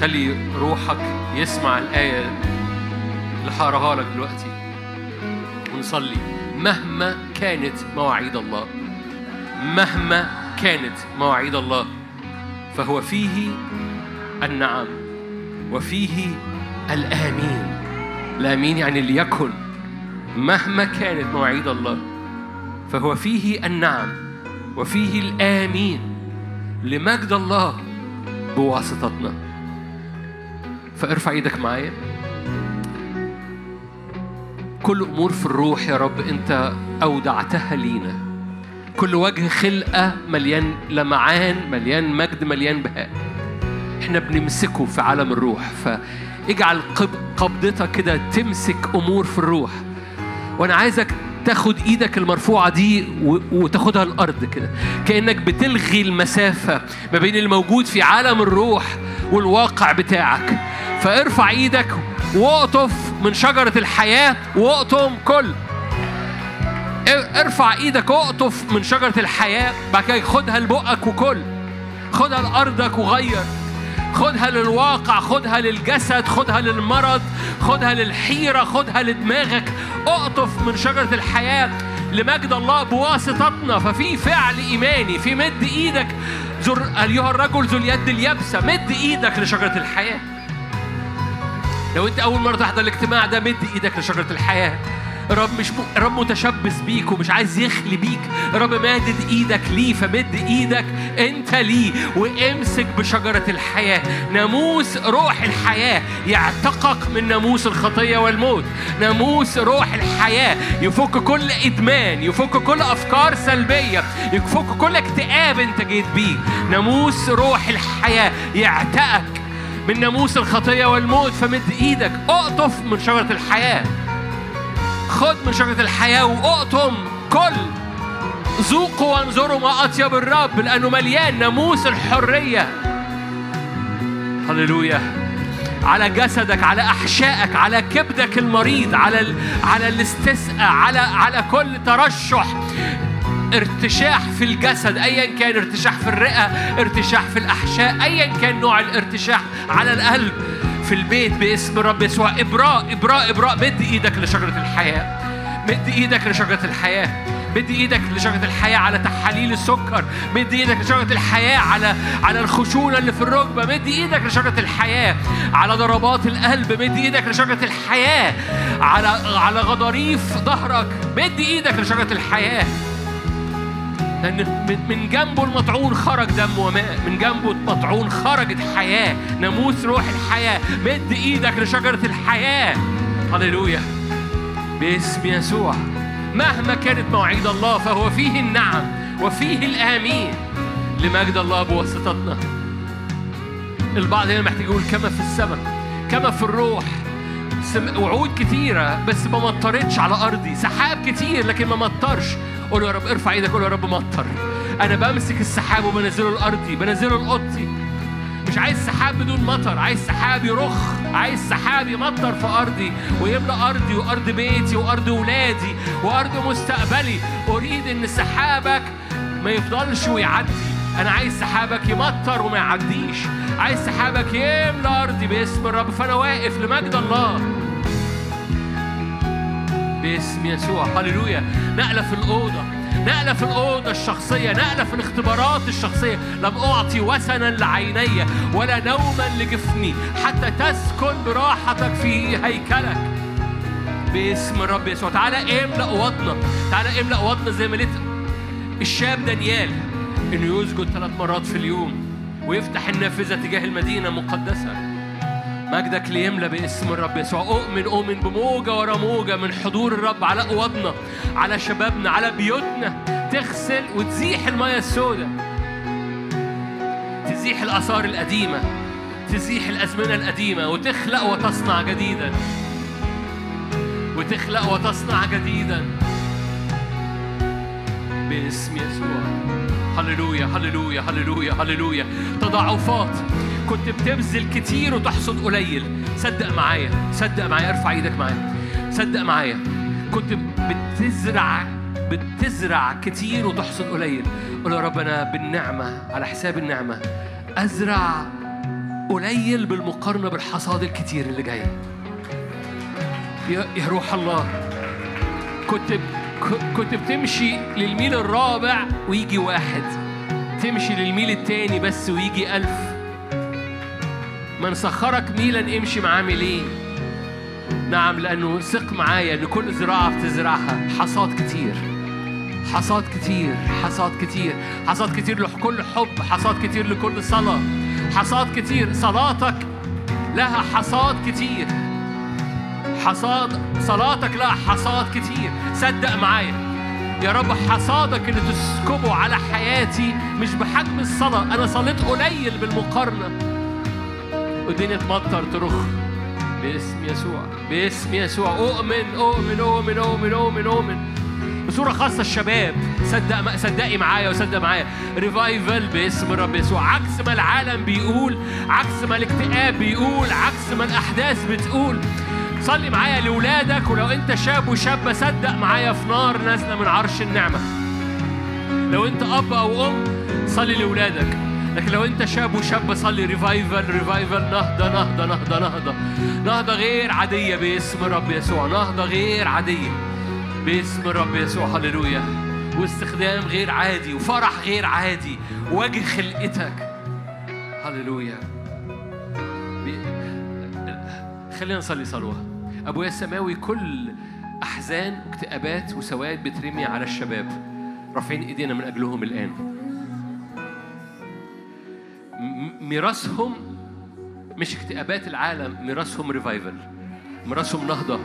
خلي روحك يسمع الآية اللي هقراها لك دلوقتي ونصلي. مهما كانت مواعيد الله، مهما كانت مواعيد الله، فهو فيه النعم وفيه الآمين. الآمين يعني ليكن. مهما كانت مواعيد الله فهو فيه النعم وفيه الآمين لمجد الله بواسطتنا. فارفع ايدك معايا. كل امور في الروح يا رب انت اودعتها لينا، كل وجه خلقه مليان لمعان، مليان مجد، مليان بهاء، احنا بنمسكه في عالم الروح. فاجعل قبضتك كده تمسك امور في الروح، وانا عايزك تاخد ايدك المرفوعه دي وتاخدها الارض كده، كانك بتلغي المسافه ما بين الموجود في عالم الروح والواقع بتاعك. فارفع ايدك واقطف من شجره الحياه واقطم كل. ارفع ايدك واقطف من شجره الحياه، بعد كده خدها لبقك وكل، خدها لارضك وغير، خدها للواقع، خدها للجسد، خدها للمرض، خدها للحيرة، خدها لدماغك. اقطف من شجرة الحياة لمجد الله بواسطتنا. ففي فعل إيماني، في مد إيدك. أيها الرجل ذو اليد اليابسة، مد إيدك لشجرة الحياة. لو أنت أول مرة تحضر الاجتماع ده، مد إيدك لشجرة الحياة. رب متشبث بيك ومش عايز يخلي بيك. رب مادد ايدك ليه، فمد ايدك انت ليه وامسك بشجرة الحياة. ناموس روح الحياة يعتقك من ناموس الخطية والموت. ناموس روح الحياة يفك كل ادمان، يفك كل افكار سلبية، يفك كل اكتئاب انت جيت بيه. ناموس روح الحياة يعتقك من ناموس الخطية والموت. فمد ايدك اقطف من شجرة الحياة، خد من شجرة الحياة وأقطم كل. ذوقوا وانظروا ما أطيب الرب، لأنه مليان ناموس الحرية. هللويا. على جسدك، على أحشائك، على كبدك المريض، على الاستسقاء، على كل ترشح، ارتشاح في الجسد أيا كان، ارتشاح في الرئة، ارتشاح في الأحشاء، أيا كان نوع الارتشاح، على القلب، في البيت باسم الرب يسوع. إبراء إبراء إبراء. مد إيدك لشجرة الحياة، مد إيدك لشجرة الحياة، مد إيدك لشجرة الحياة على تحاليل السكر، مد إيدك لشجرة الحياة على الخشونة اللي في الركبة، مد إيدك لشجرة الحياة على ضربات القلب، مد إيدك لشجرة الحياة على غضاريف ظهرك، مد إيدك لشجرة الحياة. من جنبه المطعون خرج دم وماء، من جنبه المطعون خرجت حياة، ناموس روح الحياة. مد إيدك لشجرة الحياة. هللويا باسم يسوع. مهما كانت مواعيد الله فهو فيه النعم وفيه الآمين لمجد الله بواسطتنا. البعض هنا محتاج يقول كما في السماء كما في الروح. وعود كتيرة بس ما مطرتش على أرضي، سحاب كتير لكن ما مطرش. قول يا رب، ارفع ايدك قول يا رب مطر. انا بمسك السحاب وبنزله الارضي، بنزله القطي. مش عايز سحاب بدون مطر، عايز سحاب يرخ، عايز سحاب يمطر في ارضي ويملا ارضي وارض بيتي وارض ولادي وارض مستقبلي. اريد ان سحابك ما يفضلش ويعدي، انا عايز سحابك يمطر وما يعديش، عايز سحابك يملا ارضي باسم الرب. فانا واقف لمجد الله. باسم يسوع. هللويا. نقلة في الأوضة، نقلة في الأوضة الشخصية، نقلة في الاختبارات الشخصية. لم أعطي وثنا لعيني ولا نوما لجفني حتى تسكن براحتك في هيكلك باسم الرب يسوع. تعالى املأ وطنك، تعالى املأ وطنك زي ما لقيت الشاب دانيال انه يسجد 3 مرات في اليوم ويفتح النافذة تجاه المدينة المقدسة. مجدك ليملى باسم الرب يسوع. أؤمن بموجة ورا موجة من حضور الرب على أوضنا، على شبابنا، على بيوتنا، تغسل وتزيح المياه السوداء، تزيح الآثار القديمة، تزيح الأزمنة القديمة، وتخلق وتصنع جديدا، وتخلق وتصنع جديدا باسم يسوع. هللويا هللويا هللويا هللويا. تضاعفات كنت بتبذل كتير وتحصد قليل. صدق معايا، صدق معايا، ارفع ايدك معايا، صدق معايا. كنت بتزرع كتير وتحصد قليل. قول يا رب انا بالنعمه على حساب النعمه ازرع قليل بالمقارنه بالحصاد الكتير اللي جاي. يا روح الله، كنت بتمشي للميل الرابع ويجي 1، تمشي للميل التاني بس ويجي 1000. من سخرك ميلا امشي معاه ميلين. نعم، لأنه ثق معايا أن كل زراعة بتزرعها حصاد كتير، حصاد كتير، حصاد كتير، حصاد كتير لكل حب، حصاد كتير لكل صلاة، حصاد كتير. صلاتك لها حصاد كتير، حصاد صلاتك لها حصاد كتير. صدق معايا يا رب، حصادك اللي تسكبه على حياتي مش بحجم الصلاة. أنا صليت قليل بالمقارنة والدنيا تمطر ترخ باسم يسوع، باسم يسوع. أؤمن أؤمن أؤمن أؤمن أؤمن أؤمن بصورة خاصة الشباب. صدقي معايا وصدق معايا، ريفايفل باسم الرب يسوع. عكس ما العالم بيقول، عكس ما الاكتئاب بيقول، عكس ما الأحداث بتقول. صلي معايا لأولادك، ولو أنت شاب وشابة صدق معايا في نار نازلة من عرش النعمة. لو أنت أب أو أم صلي لأولادك، لكن لو انت شاب وشاب صلي ريفايفل، ريفايفل، نهضة نهضة نهضة نهضة نهضة غير عادية باسم الرب يسوع، نهضة غير عادية باسم الرب يسوع. هللويا. واستخدام غير عادي، وفرح غير عادي، وجه خلقتك. هللويا. خلينا نصلي صلوة. أبويا السماوي، كل أحزان واكتئابات وسواد بترمي على الشباب، رافعين إيدينا من أجلهم الآن. ميراثهم مش اكتئابات العالم، ميراثهم ريفايفل، ميراثهم نهضة،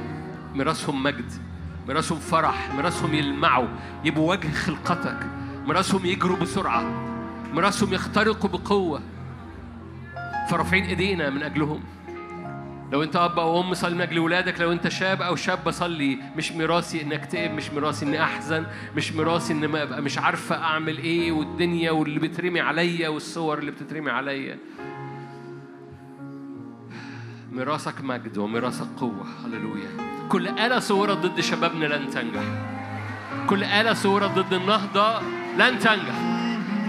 ميراثهم مجد، ميراثهم فرح، ميراثهم يلمعوا، يبقوا وجه خلقتك، ميراثهم يجروا بسرعة، ميراثهم يخترقوا بقوة. فرافعين ايدينا من أجلهم. لو أنت أب أو أم صلي من أجل ولادك. لو أنت شاب أو شابة صلي، مش ميراثي إن أكتئب، مش ميراثي إن أحزن، مش ميراثي إن ما أبقى مش عارفة أعمل إيه، والدنيا واللي بترمي عليا والصور اللي بتترمي عليا. ميراثك مجد وميراثك قوة. هللويا. كل آلة صورت ضد شبابنا لن تنجح، كل آلة صورت ضد النهضة لن تنجح،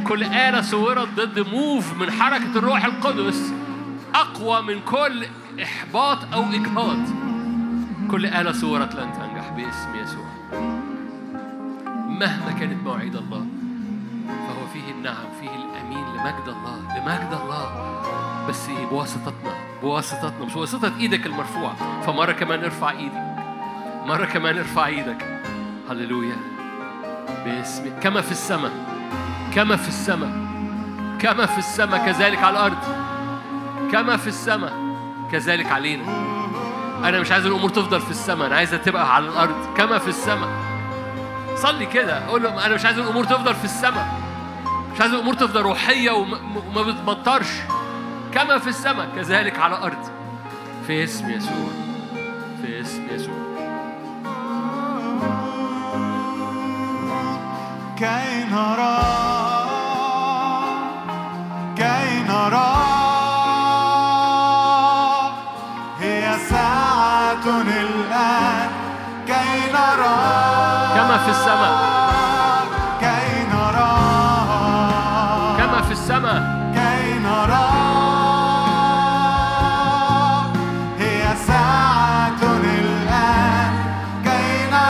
كل آلة صورت ضد موف من حركة الروح القدس أقوى من كل إحباط أو إجهاض. كل آلة صورت لن تنجح باسم يسوع. مهما كانت مواعيد الله فهو فيه النعم، فيه الأمين لمجد الله، لمجد الله. بس بواسطتنا، بواسطتنا، مش بواسطة إيدك المرفوعة. فمرة كمان ارفع إيدك، مرة كمان ارفع إيدك. هللويا. باسم، كما في السماء، كما في السماء، كما في السماء كذلك على الأرض، كما في السماء كذلك علينا. أنا مش عايز الأمور تفضل في السماء، أنا عايزها تبقى على الأرض كما في السماء. صلي كده، قول لهم أنا مش عايز الأمور تفضل في السماء، مش عايز الأمور تفضل روحية وما بتمطرش. كما في السماء كذلك على الأرض في اسم يسوع، في اسم يسوع. كي نرى الآن، كي نرى كما في السماء، كي نرى كما في السماء، كي نرى. هي ساعة الآن، كي نرى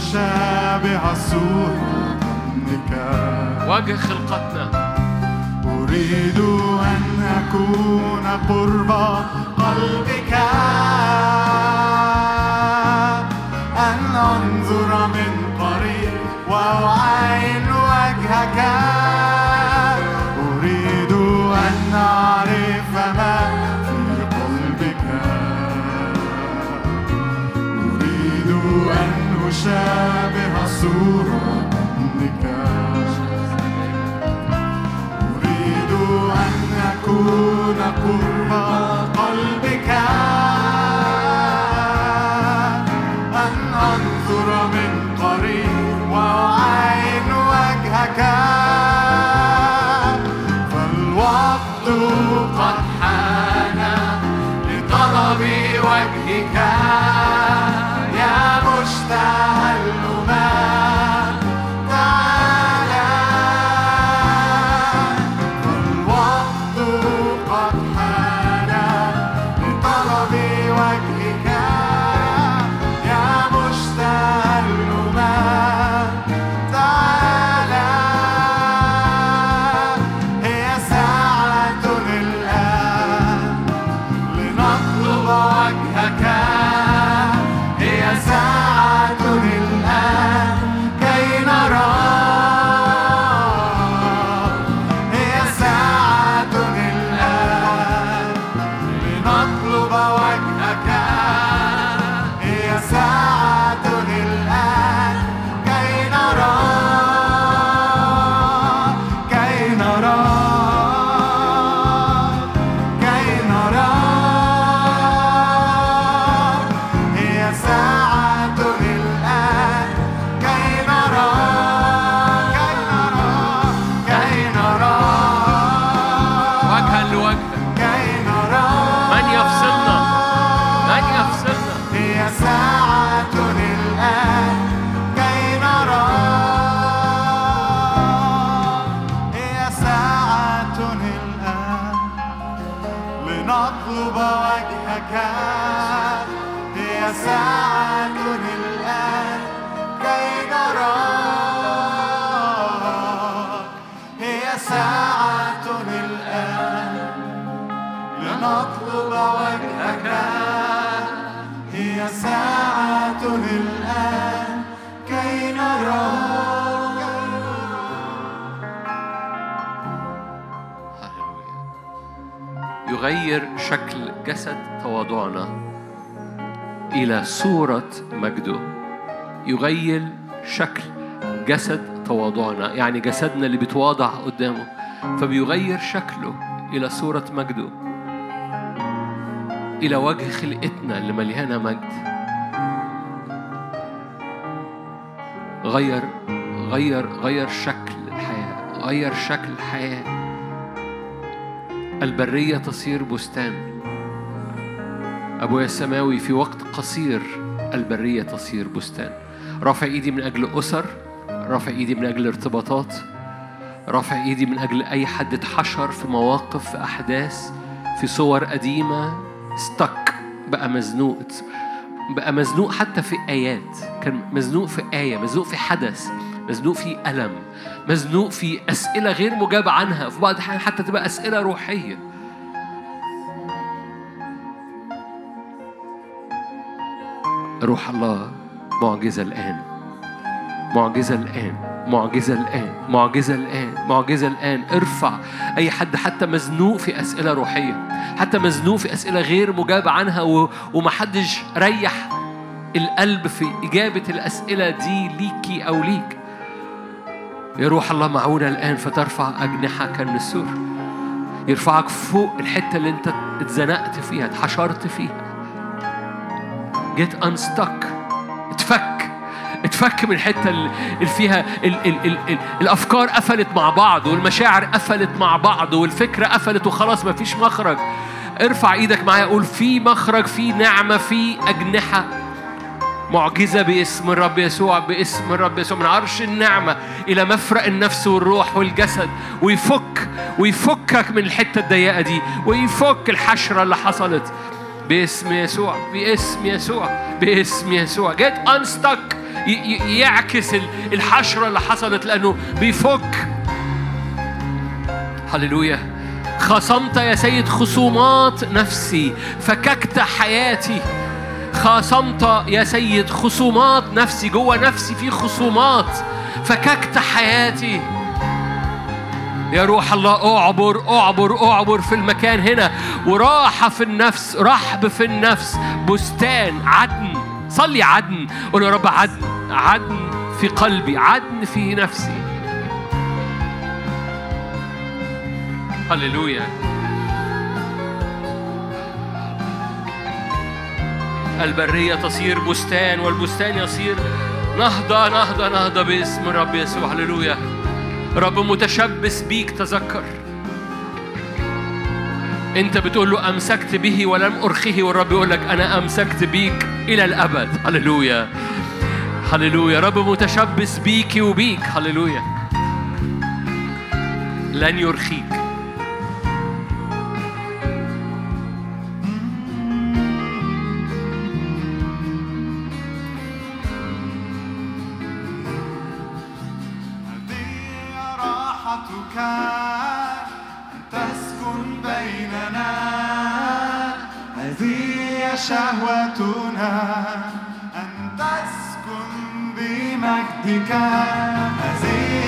أشابه صورة ابنك وجه خلقتنا. أريد أن أكون قرب قلبك، أن أنظر من قريب وأعين وجهك. أريد أن أعرف ما في قلبك، أريد أن أشابه صورة ابنك، أريد أن أكون قرب قلبك، أن أنظر من قريب وأعين وجهك. فالوقت قد حان لطلب وجهك، يا مشتاق الأمم تعالى. فالوقت قد حان لطلب وجهك، يا مشتاق الأمم تعالى. هي ساعة الآن لنطلب وجهك، ساعة الآن كي نرى. هي ساعة الآن لنطلب وجهك، هي ساعة الآن كي نرى، كي نرى، كي نرى. هي ساعة نطلب وجهك، هي ساعة الآن كي نراك. هي ساعة الآن لنطلب وجهك، هي ساعة الآن كي نراك. يغير شكل جسد تواضعنا إلى صورة مجده. يغير شكل جسد تواضعنا، يعني جسدنا اللي بيتواضع قدامه فبيغير شكله إلى صورة مجده، إلى وجه خلقتنا اللي مليانة مجد. غير غير غير شكل الحياة، غير شكل الحياة. البرية تصير بستان. أبويا السماوي في وقت قصير البرية تصير بستان. رافع إيدي من أجل أسر، رافع إيدي من أجل ارتباطات، رافع إيدي من أجل أي حد اتحشر في مواقف، في أحداث، في صور قديمة. استك بقى مزنوق، بقى مزنوق حتى في آيات، كان مزنوق في آية، مزنوق في حدث، مزنوق في ألم، مزنوق في أسئلة غير مجابة عنها، في بعض الأحيان حتى تبقى أسئلة روحية. روح الله معجزة الآن، معجزة الآن، معجزة الآن، معجزة الآن، معجزة الآن. ارفع أي حد حتى مزنوق في أسئلة روحية، حتى مزنوق في أسئلة غير مجابة عنها، ومحدش ريح القلب في إجابة الأسئلة دي ليكي أو ليك. يا روح الله معونة الآن، فترفع أجنحك النسور، يرفعك فوق الحتة اللي انت اتزنقت فيها، اتحشرت فيها. get unstuck، اتفك، اتفك من الحتة اللي فيها الأفكار قفلت مع بعض، والمشاعر قفلت مع بعض، والفكرة قفلت وخلاص مفيش مخرج. ارفع إيدك معايا، قول في مخرج، في نعمة، في أجنحة، معجزة باسم الرب يسوع، باسم الرب يسوع. من عرش النعمة إلى مفرق النفس والروح والجسد، ويفك، ويفكك من الحتة الضيقة دي، ويفك الحشرة اللي حصلت باسم يسوع، باسم يسوع، باسم يسوع. get unstuck، يعكس الحشرة اللي حصلت، لأنه بيفك. هللويا. خصمت يا سيد خصومات نفسي، فككت حياتي. خصمت يا سيد خصومات نفسي، جوه نفسي في خصومات، فككت حياتي. يا روح الله أعبر أعبر أعبر في المكان هنا، وراحة في النفس، رحب في النفس، بستان عدن. صلي عدن، قول يا رب عدن، عدن في قلبي، عدن في نفسي. هللويا. البرية تصير بستان، والبستان يصير نهضة نهضة نهضة باسم رب يسوع. هللويا. رب متشبث بيك. تذكر انت بتقول له أمسكت به ولم أرخيه، والرب يقول لك أنا أمسكت بيك إلى الأبد. هللويا هللويا. رب متشبث بيك وبيك. هللويا. لن يرخيك. شهوتنا أن تسكن بمجدك، هذه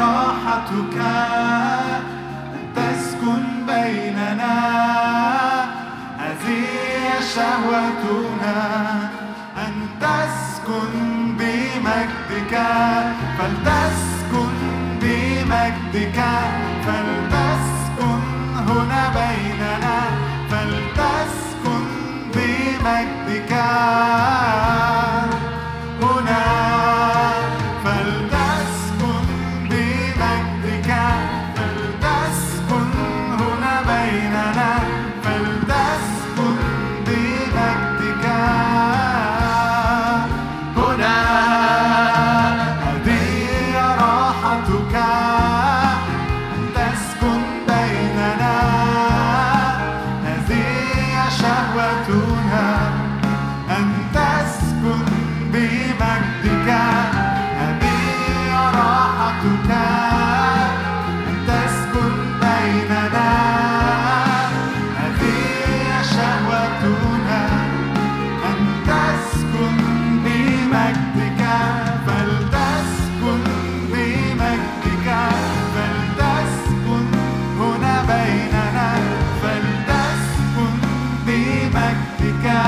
راحتك أن تسكن بيننا، هذه شهوتنا أن تسكن بمجدك، فلتسكن بمجدك، فلتسكن هنا بيننا، فلتسكن بمجدك هنا، فلتسكن بمجدك، فلتسكن هنا بيننا، فلتسكن بمجدك هنا، هذه راحتك أن تسكن بيننا، هذه شهوتنا أن تسكن بمجدك، هذه راحتك أن تسكن بيننا، هذه شهوتنا أن تسكن بمجدك، فلتسكن بمجدك، فلتسكن هنا بيننا، فلتسكن بمجدك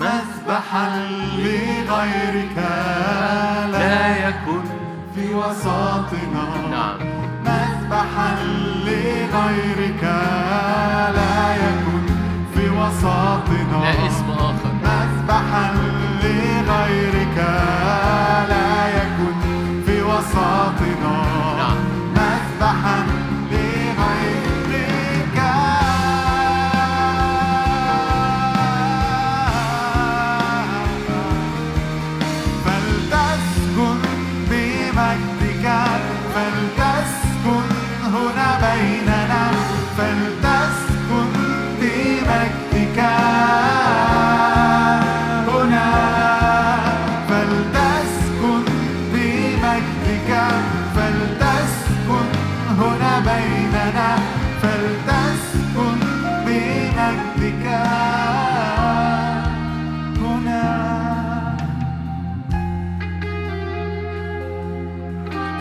مذبحا لغيرك، لا يكن في وسطنا مذبحا لغيرك، لا يكن في وسطنا، لا اسم آخر، مذبحا لغيرك، لا يكن في وسطنا مذبحا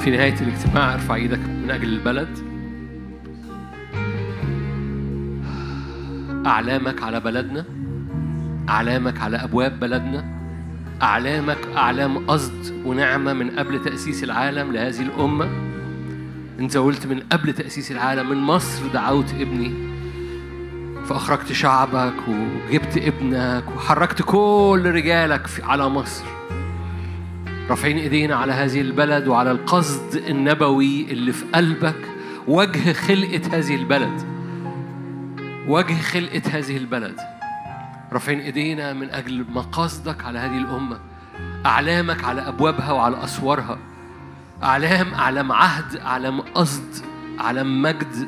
في نهاية الاجتماع. ارفع ايدك من أجل البلد. أعلامك على بلدنا، أعلامك على أبواب بلدنا، أعلامك أعلام قصد ونعمة من قبل تأسيس العالم لهذه الأمة. أنت قلت من قبل تأسيس العالم من مصر دعوت ابني، فأخرجت شعبك وجبت ابنك وحركت كل رجالك على مصر. رافعين ايدينا على هذه البلد وعلى القصد النبوي اللي في قلبك، وجه خلقة هذه البلد. وجه خلقة هذه البلد. رافعين ايدينا من اجل مقاصدك على هذه الامه، اعلامك على ابوابها وعلى اسوارها، اعلام عهد، اعلام قصد، اعلام مجد،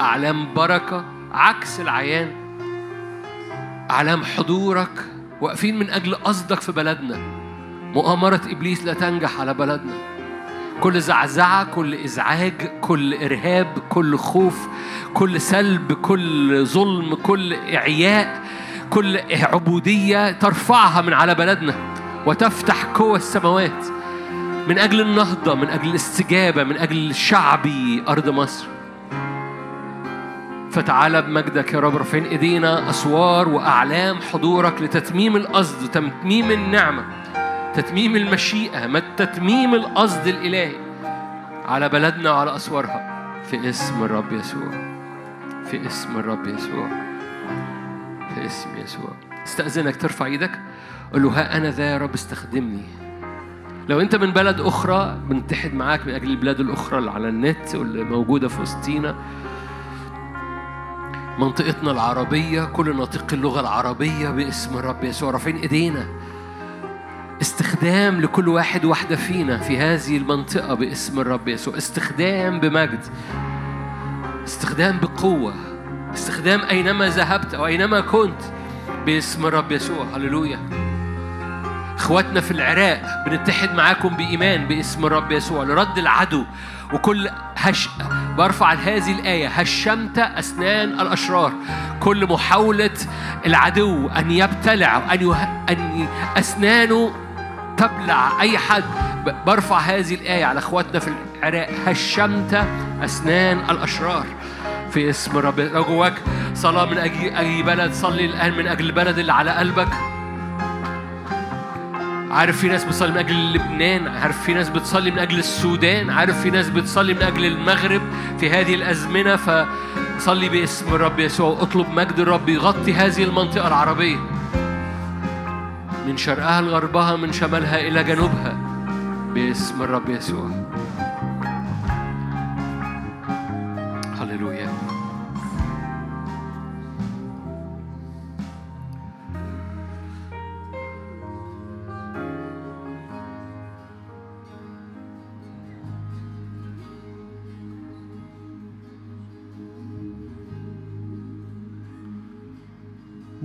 اعلام بركه عكس العيان، اعلام حضورك. واقفين من اجل قصدك في بلدنا. مؤامره ابليس لا تنجح على بلدنا. كل زعزعه، كل ازعاج، كل ارهاب، كل خوف، كل سلب، كل ظلم، كل اعياء، كل عبودية ترفعها من على بلدنا وتفتح قوة السماوات من أجل النهضة، من أجل الاستجابة، من أجل شعبي أرض مصر. فتعالى بمجدك يا رب. رافعين إيدينا أسوار وأعلام حضورك لتتميم القصد، تتميم النعمة، تتميم المشيئة، ما تتميم القصد الإلهي على بلدنا وعلى أسوارها في اسم الرب يسوع، في اسم الرب يسوع، في اسم يسوع. استأذنك ترفع ايدك قل له ها أنا ذا يا رب استخدمني. لو أنت من بلد أخرى بنتحد معاك من أجل البلاد الأخرى اللي على النت واللي موجودة في وسطينا، منطقتنا العربية، كل ناطق اللغة العربية باسم الرب يسوع. رافعين إيدينا استخدام لكل واحد واحدة فينا في هذه المنطقة باسم الرب يسوع. استخدام بمجد، استخدام بقوة، استخدام أينما ذهبت أو أينما كنت باسم الرب يسوع. هللويا. إخواتنا في العراق بنتحد معاكم بإيمان باسم الرب يسوع لرد العدو وكل برفع هذه الآية هشمت أسنان الأشرار. كل محاولة العدو أن يبتلع أن أسنانه تبلع أي حد، برفع هذه الآية على إخواتنا في العراق هشمت أسنان الأشرار في اسم الرب. لو جواك صلاة من أجل أي بلد صلي الآن من أجل البلد اللي على قلبك. عارف في ناس بتصلي من أجل لبنان، عارف في ناس بتصلي من أجل السودان، عارف في ناس بتصلي من أجل المغرب في هذه الأزمنة. فصلي باسم الرب يسوع. اطلب مجد الرب يغطي هذه المنطقة العربية من شرقها لغربها، من شمالها إلى جنوبها باسم الرب يسوع.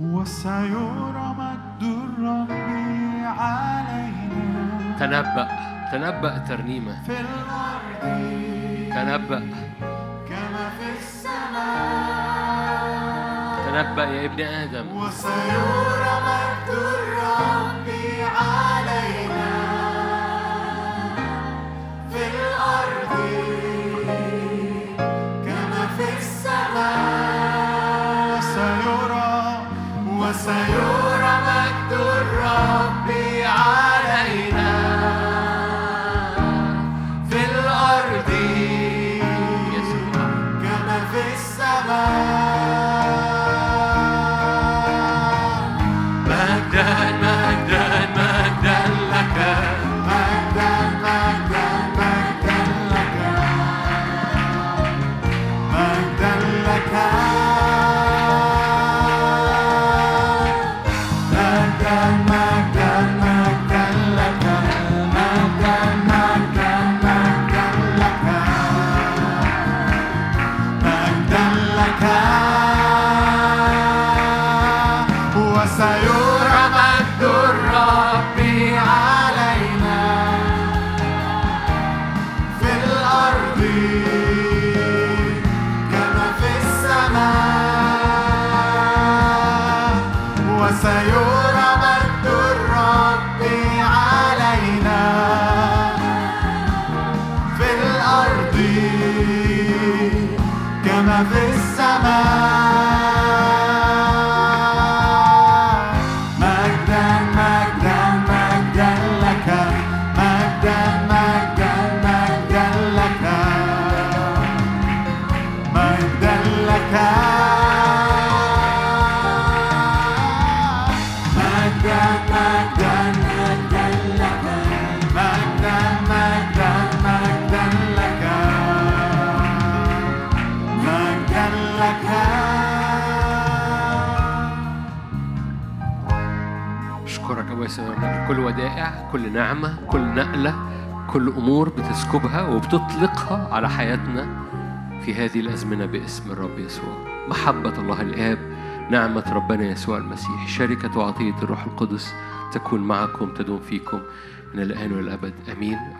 وسيرى مجد الرب علينا. تنبأ ترنيمة في الأرض، تنبأ كما في السماء. تنبأ يا ابن آدم. وسيرى مجد الرب علينا في الأرض كما في السماء. وسيرى مجد الرب علينا في الأرض كما في السماء. مجدا مجدا مجدا لك، مجدا مجدا مجدا لك، مجدا لك. أشكرك واسع يا رب، كل ودائع، كل نعمة، كل نقلة، كل أمور بتسكبها وبتطلقها على حياتنا في هذه الأزمنة باسم الرب يسوع. محبة الله الآب، نعمة ربنا يسوع المسيح، شركة وعطية الروح القدس تكون معكم، تدوم فيكم من الآن والأبد. آمين.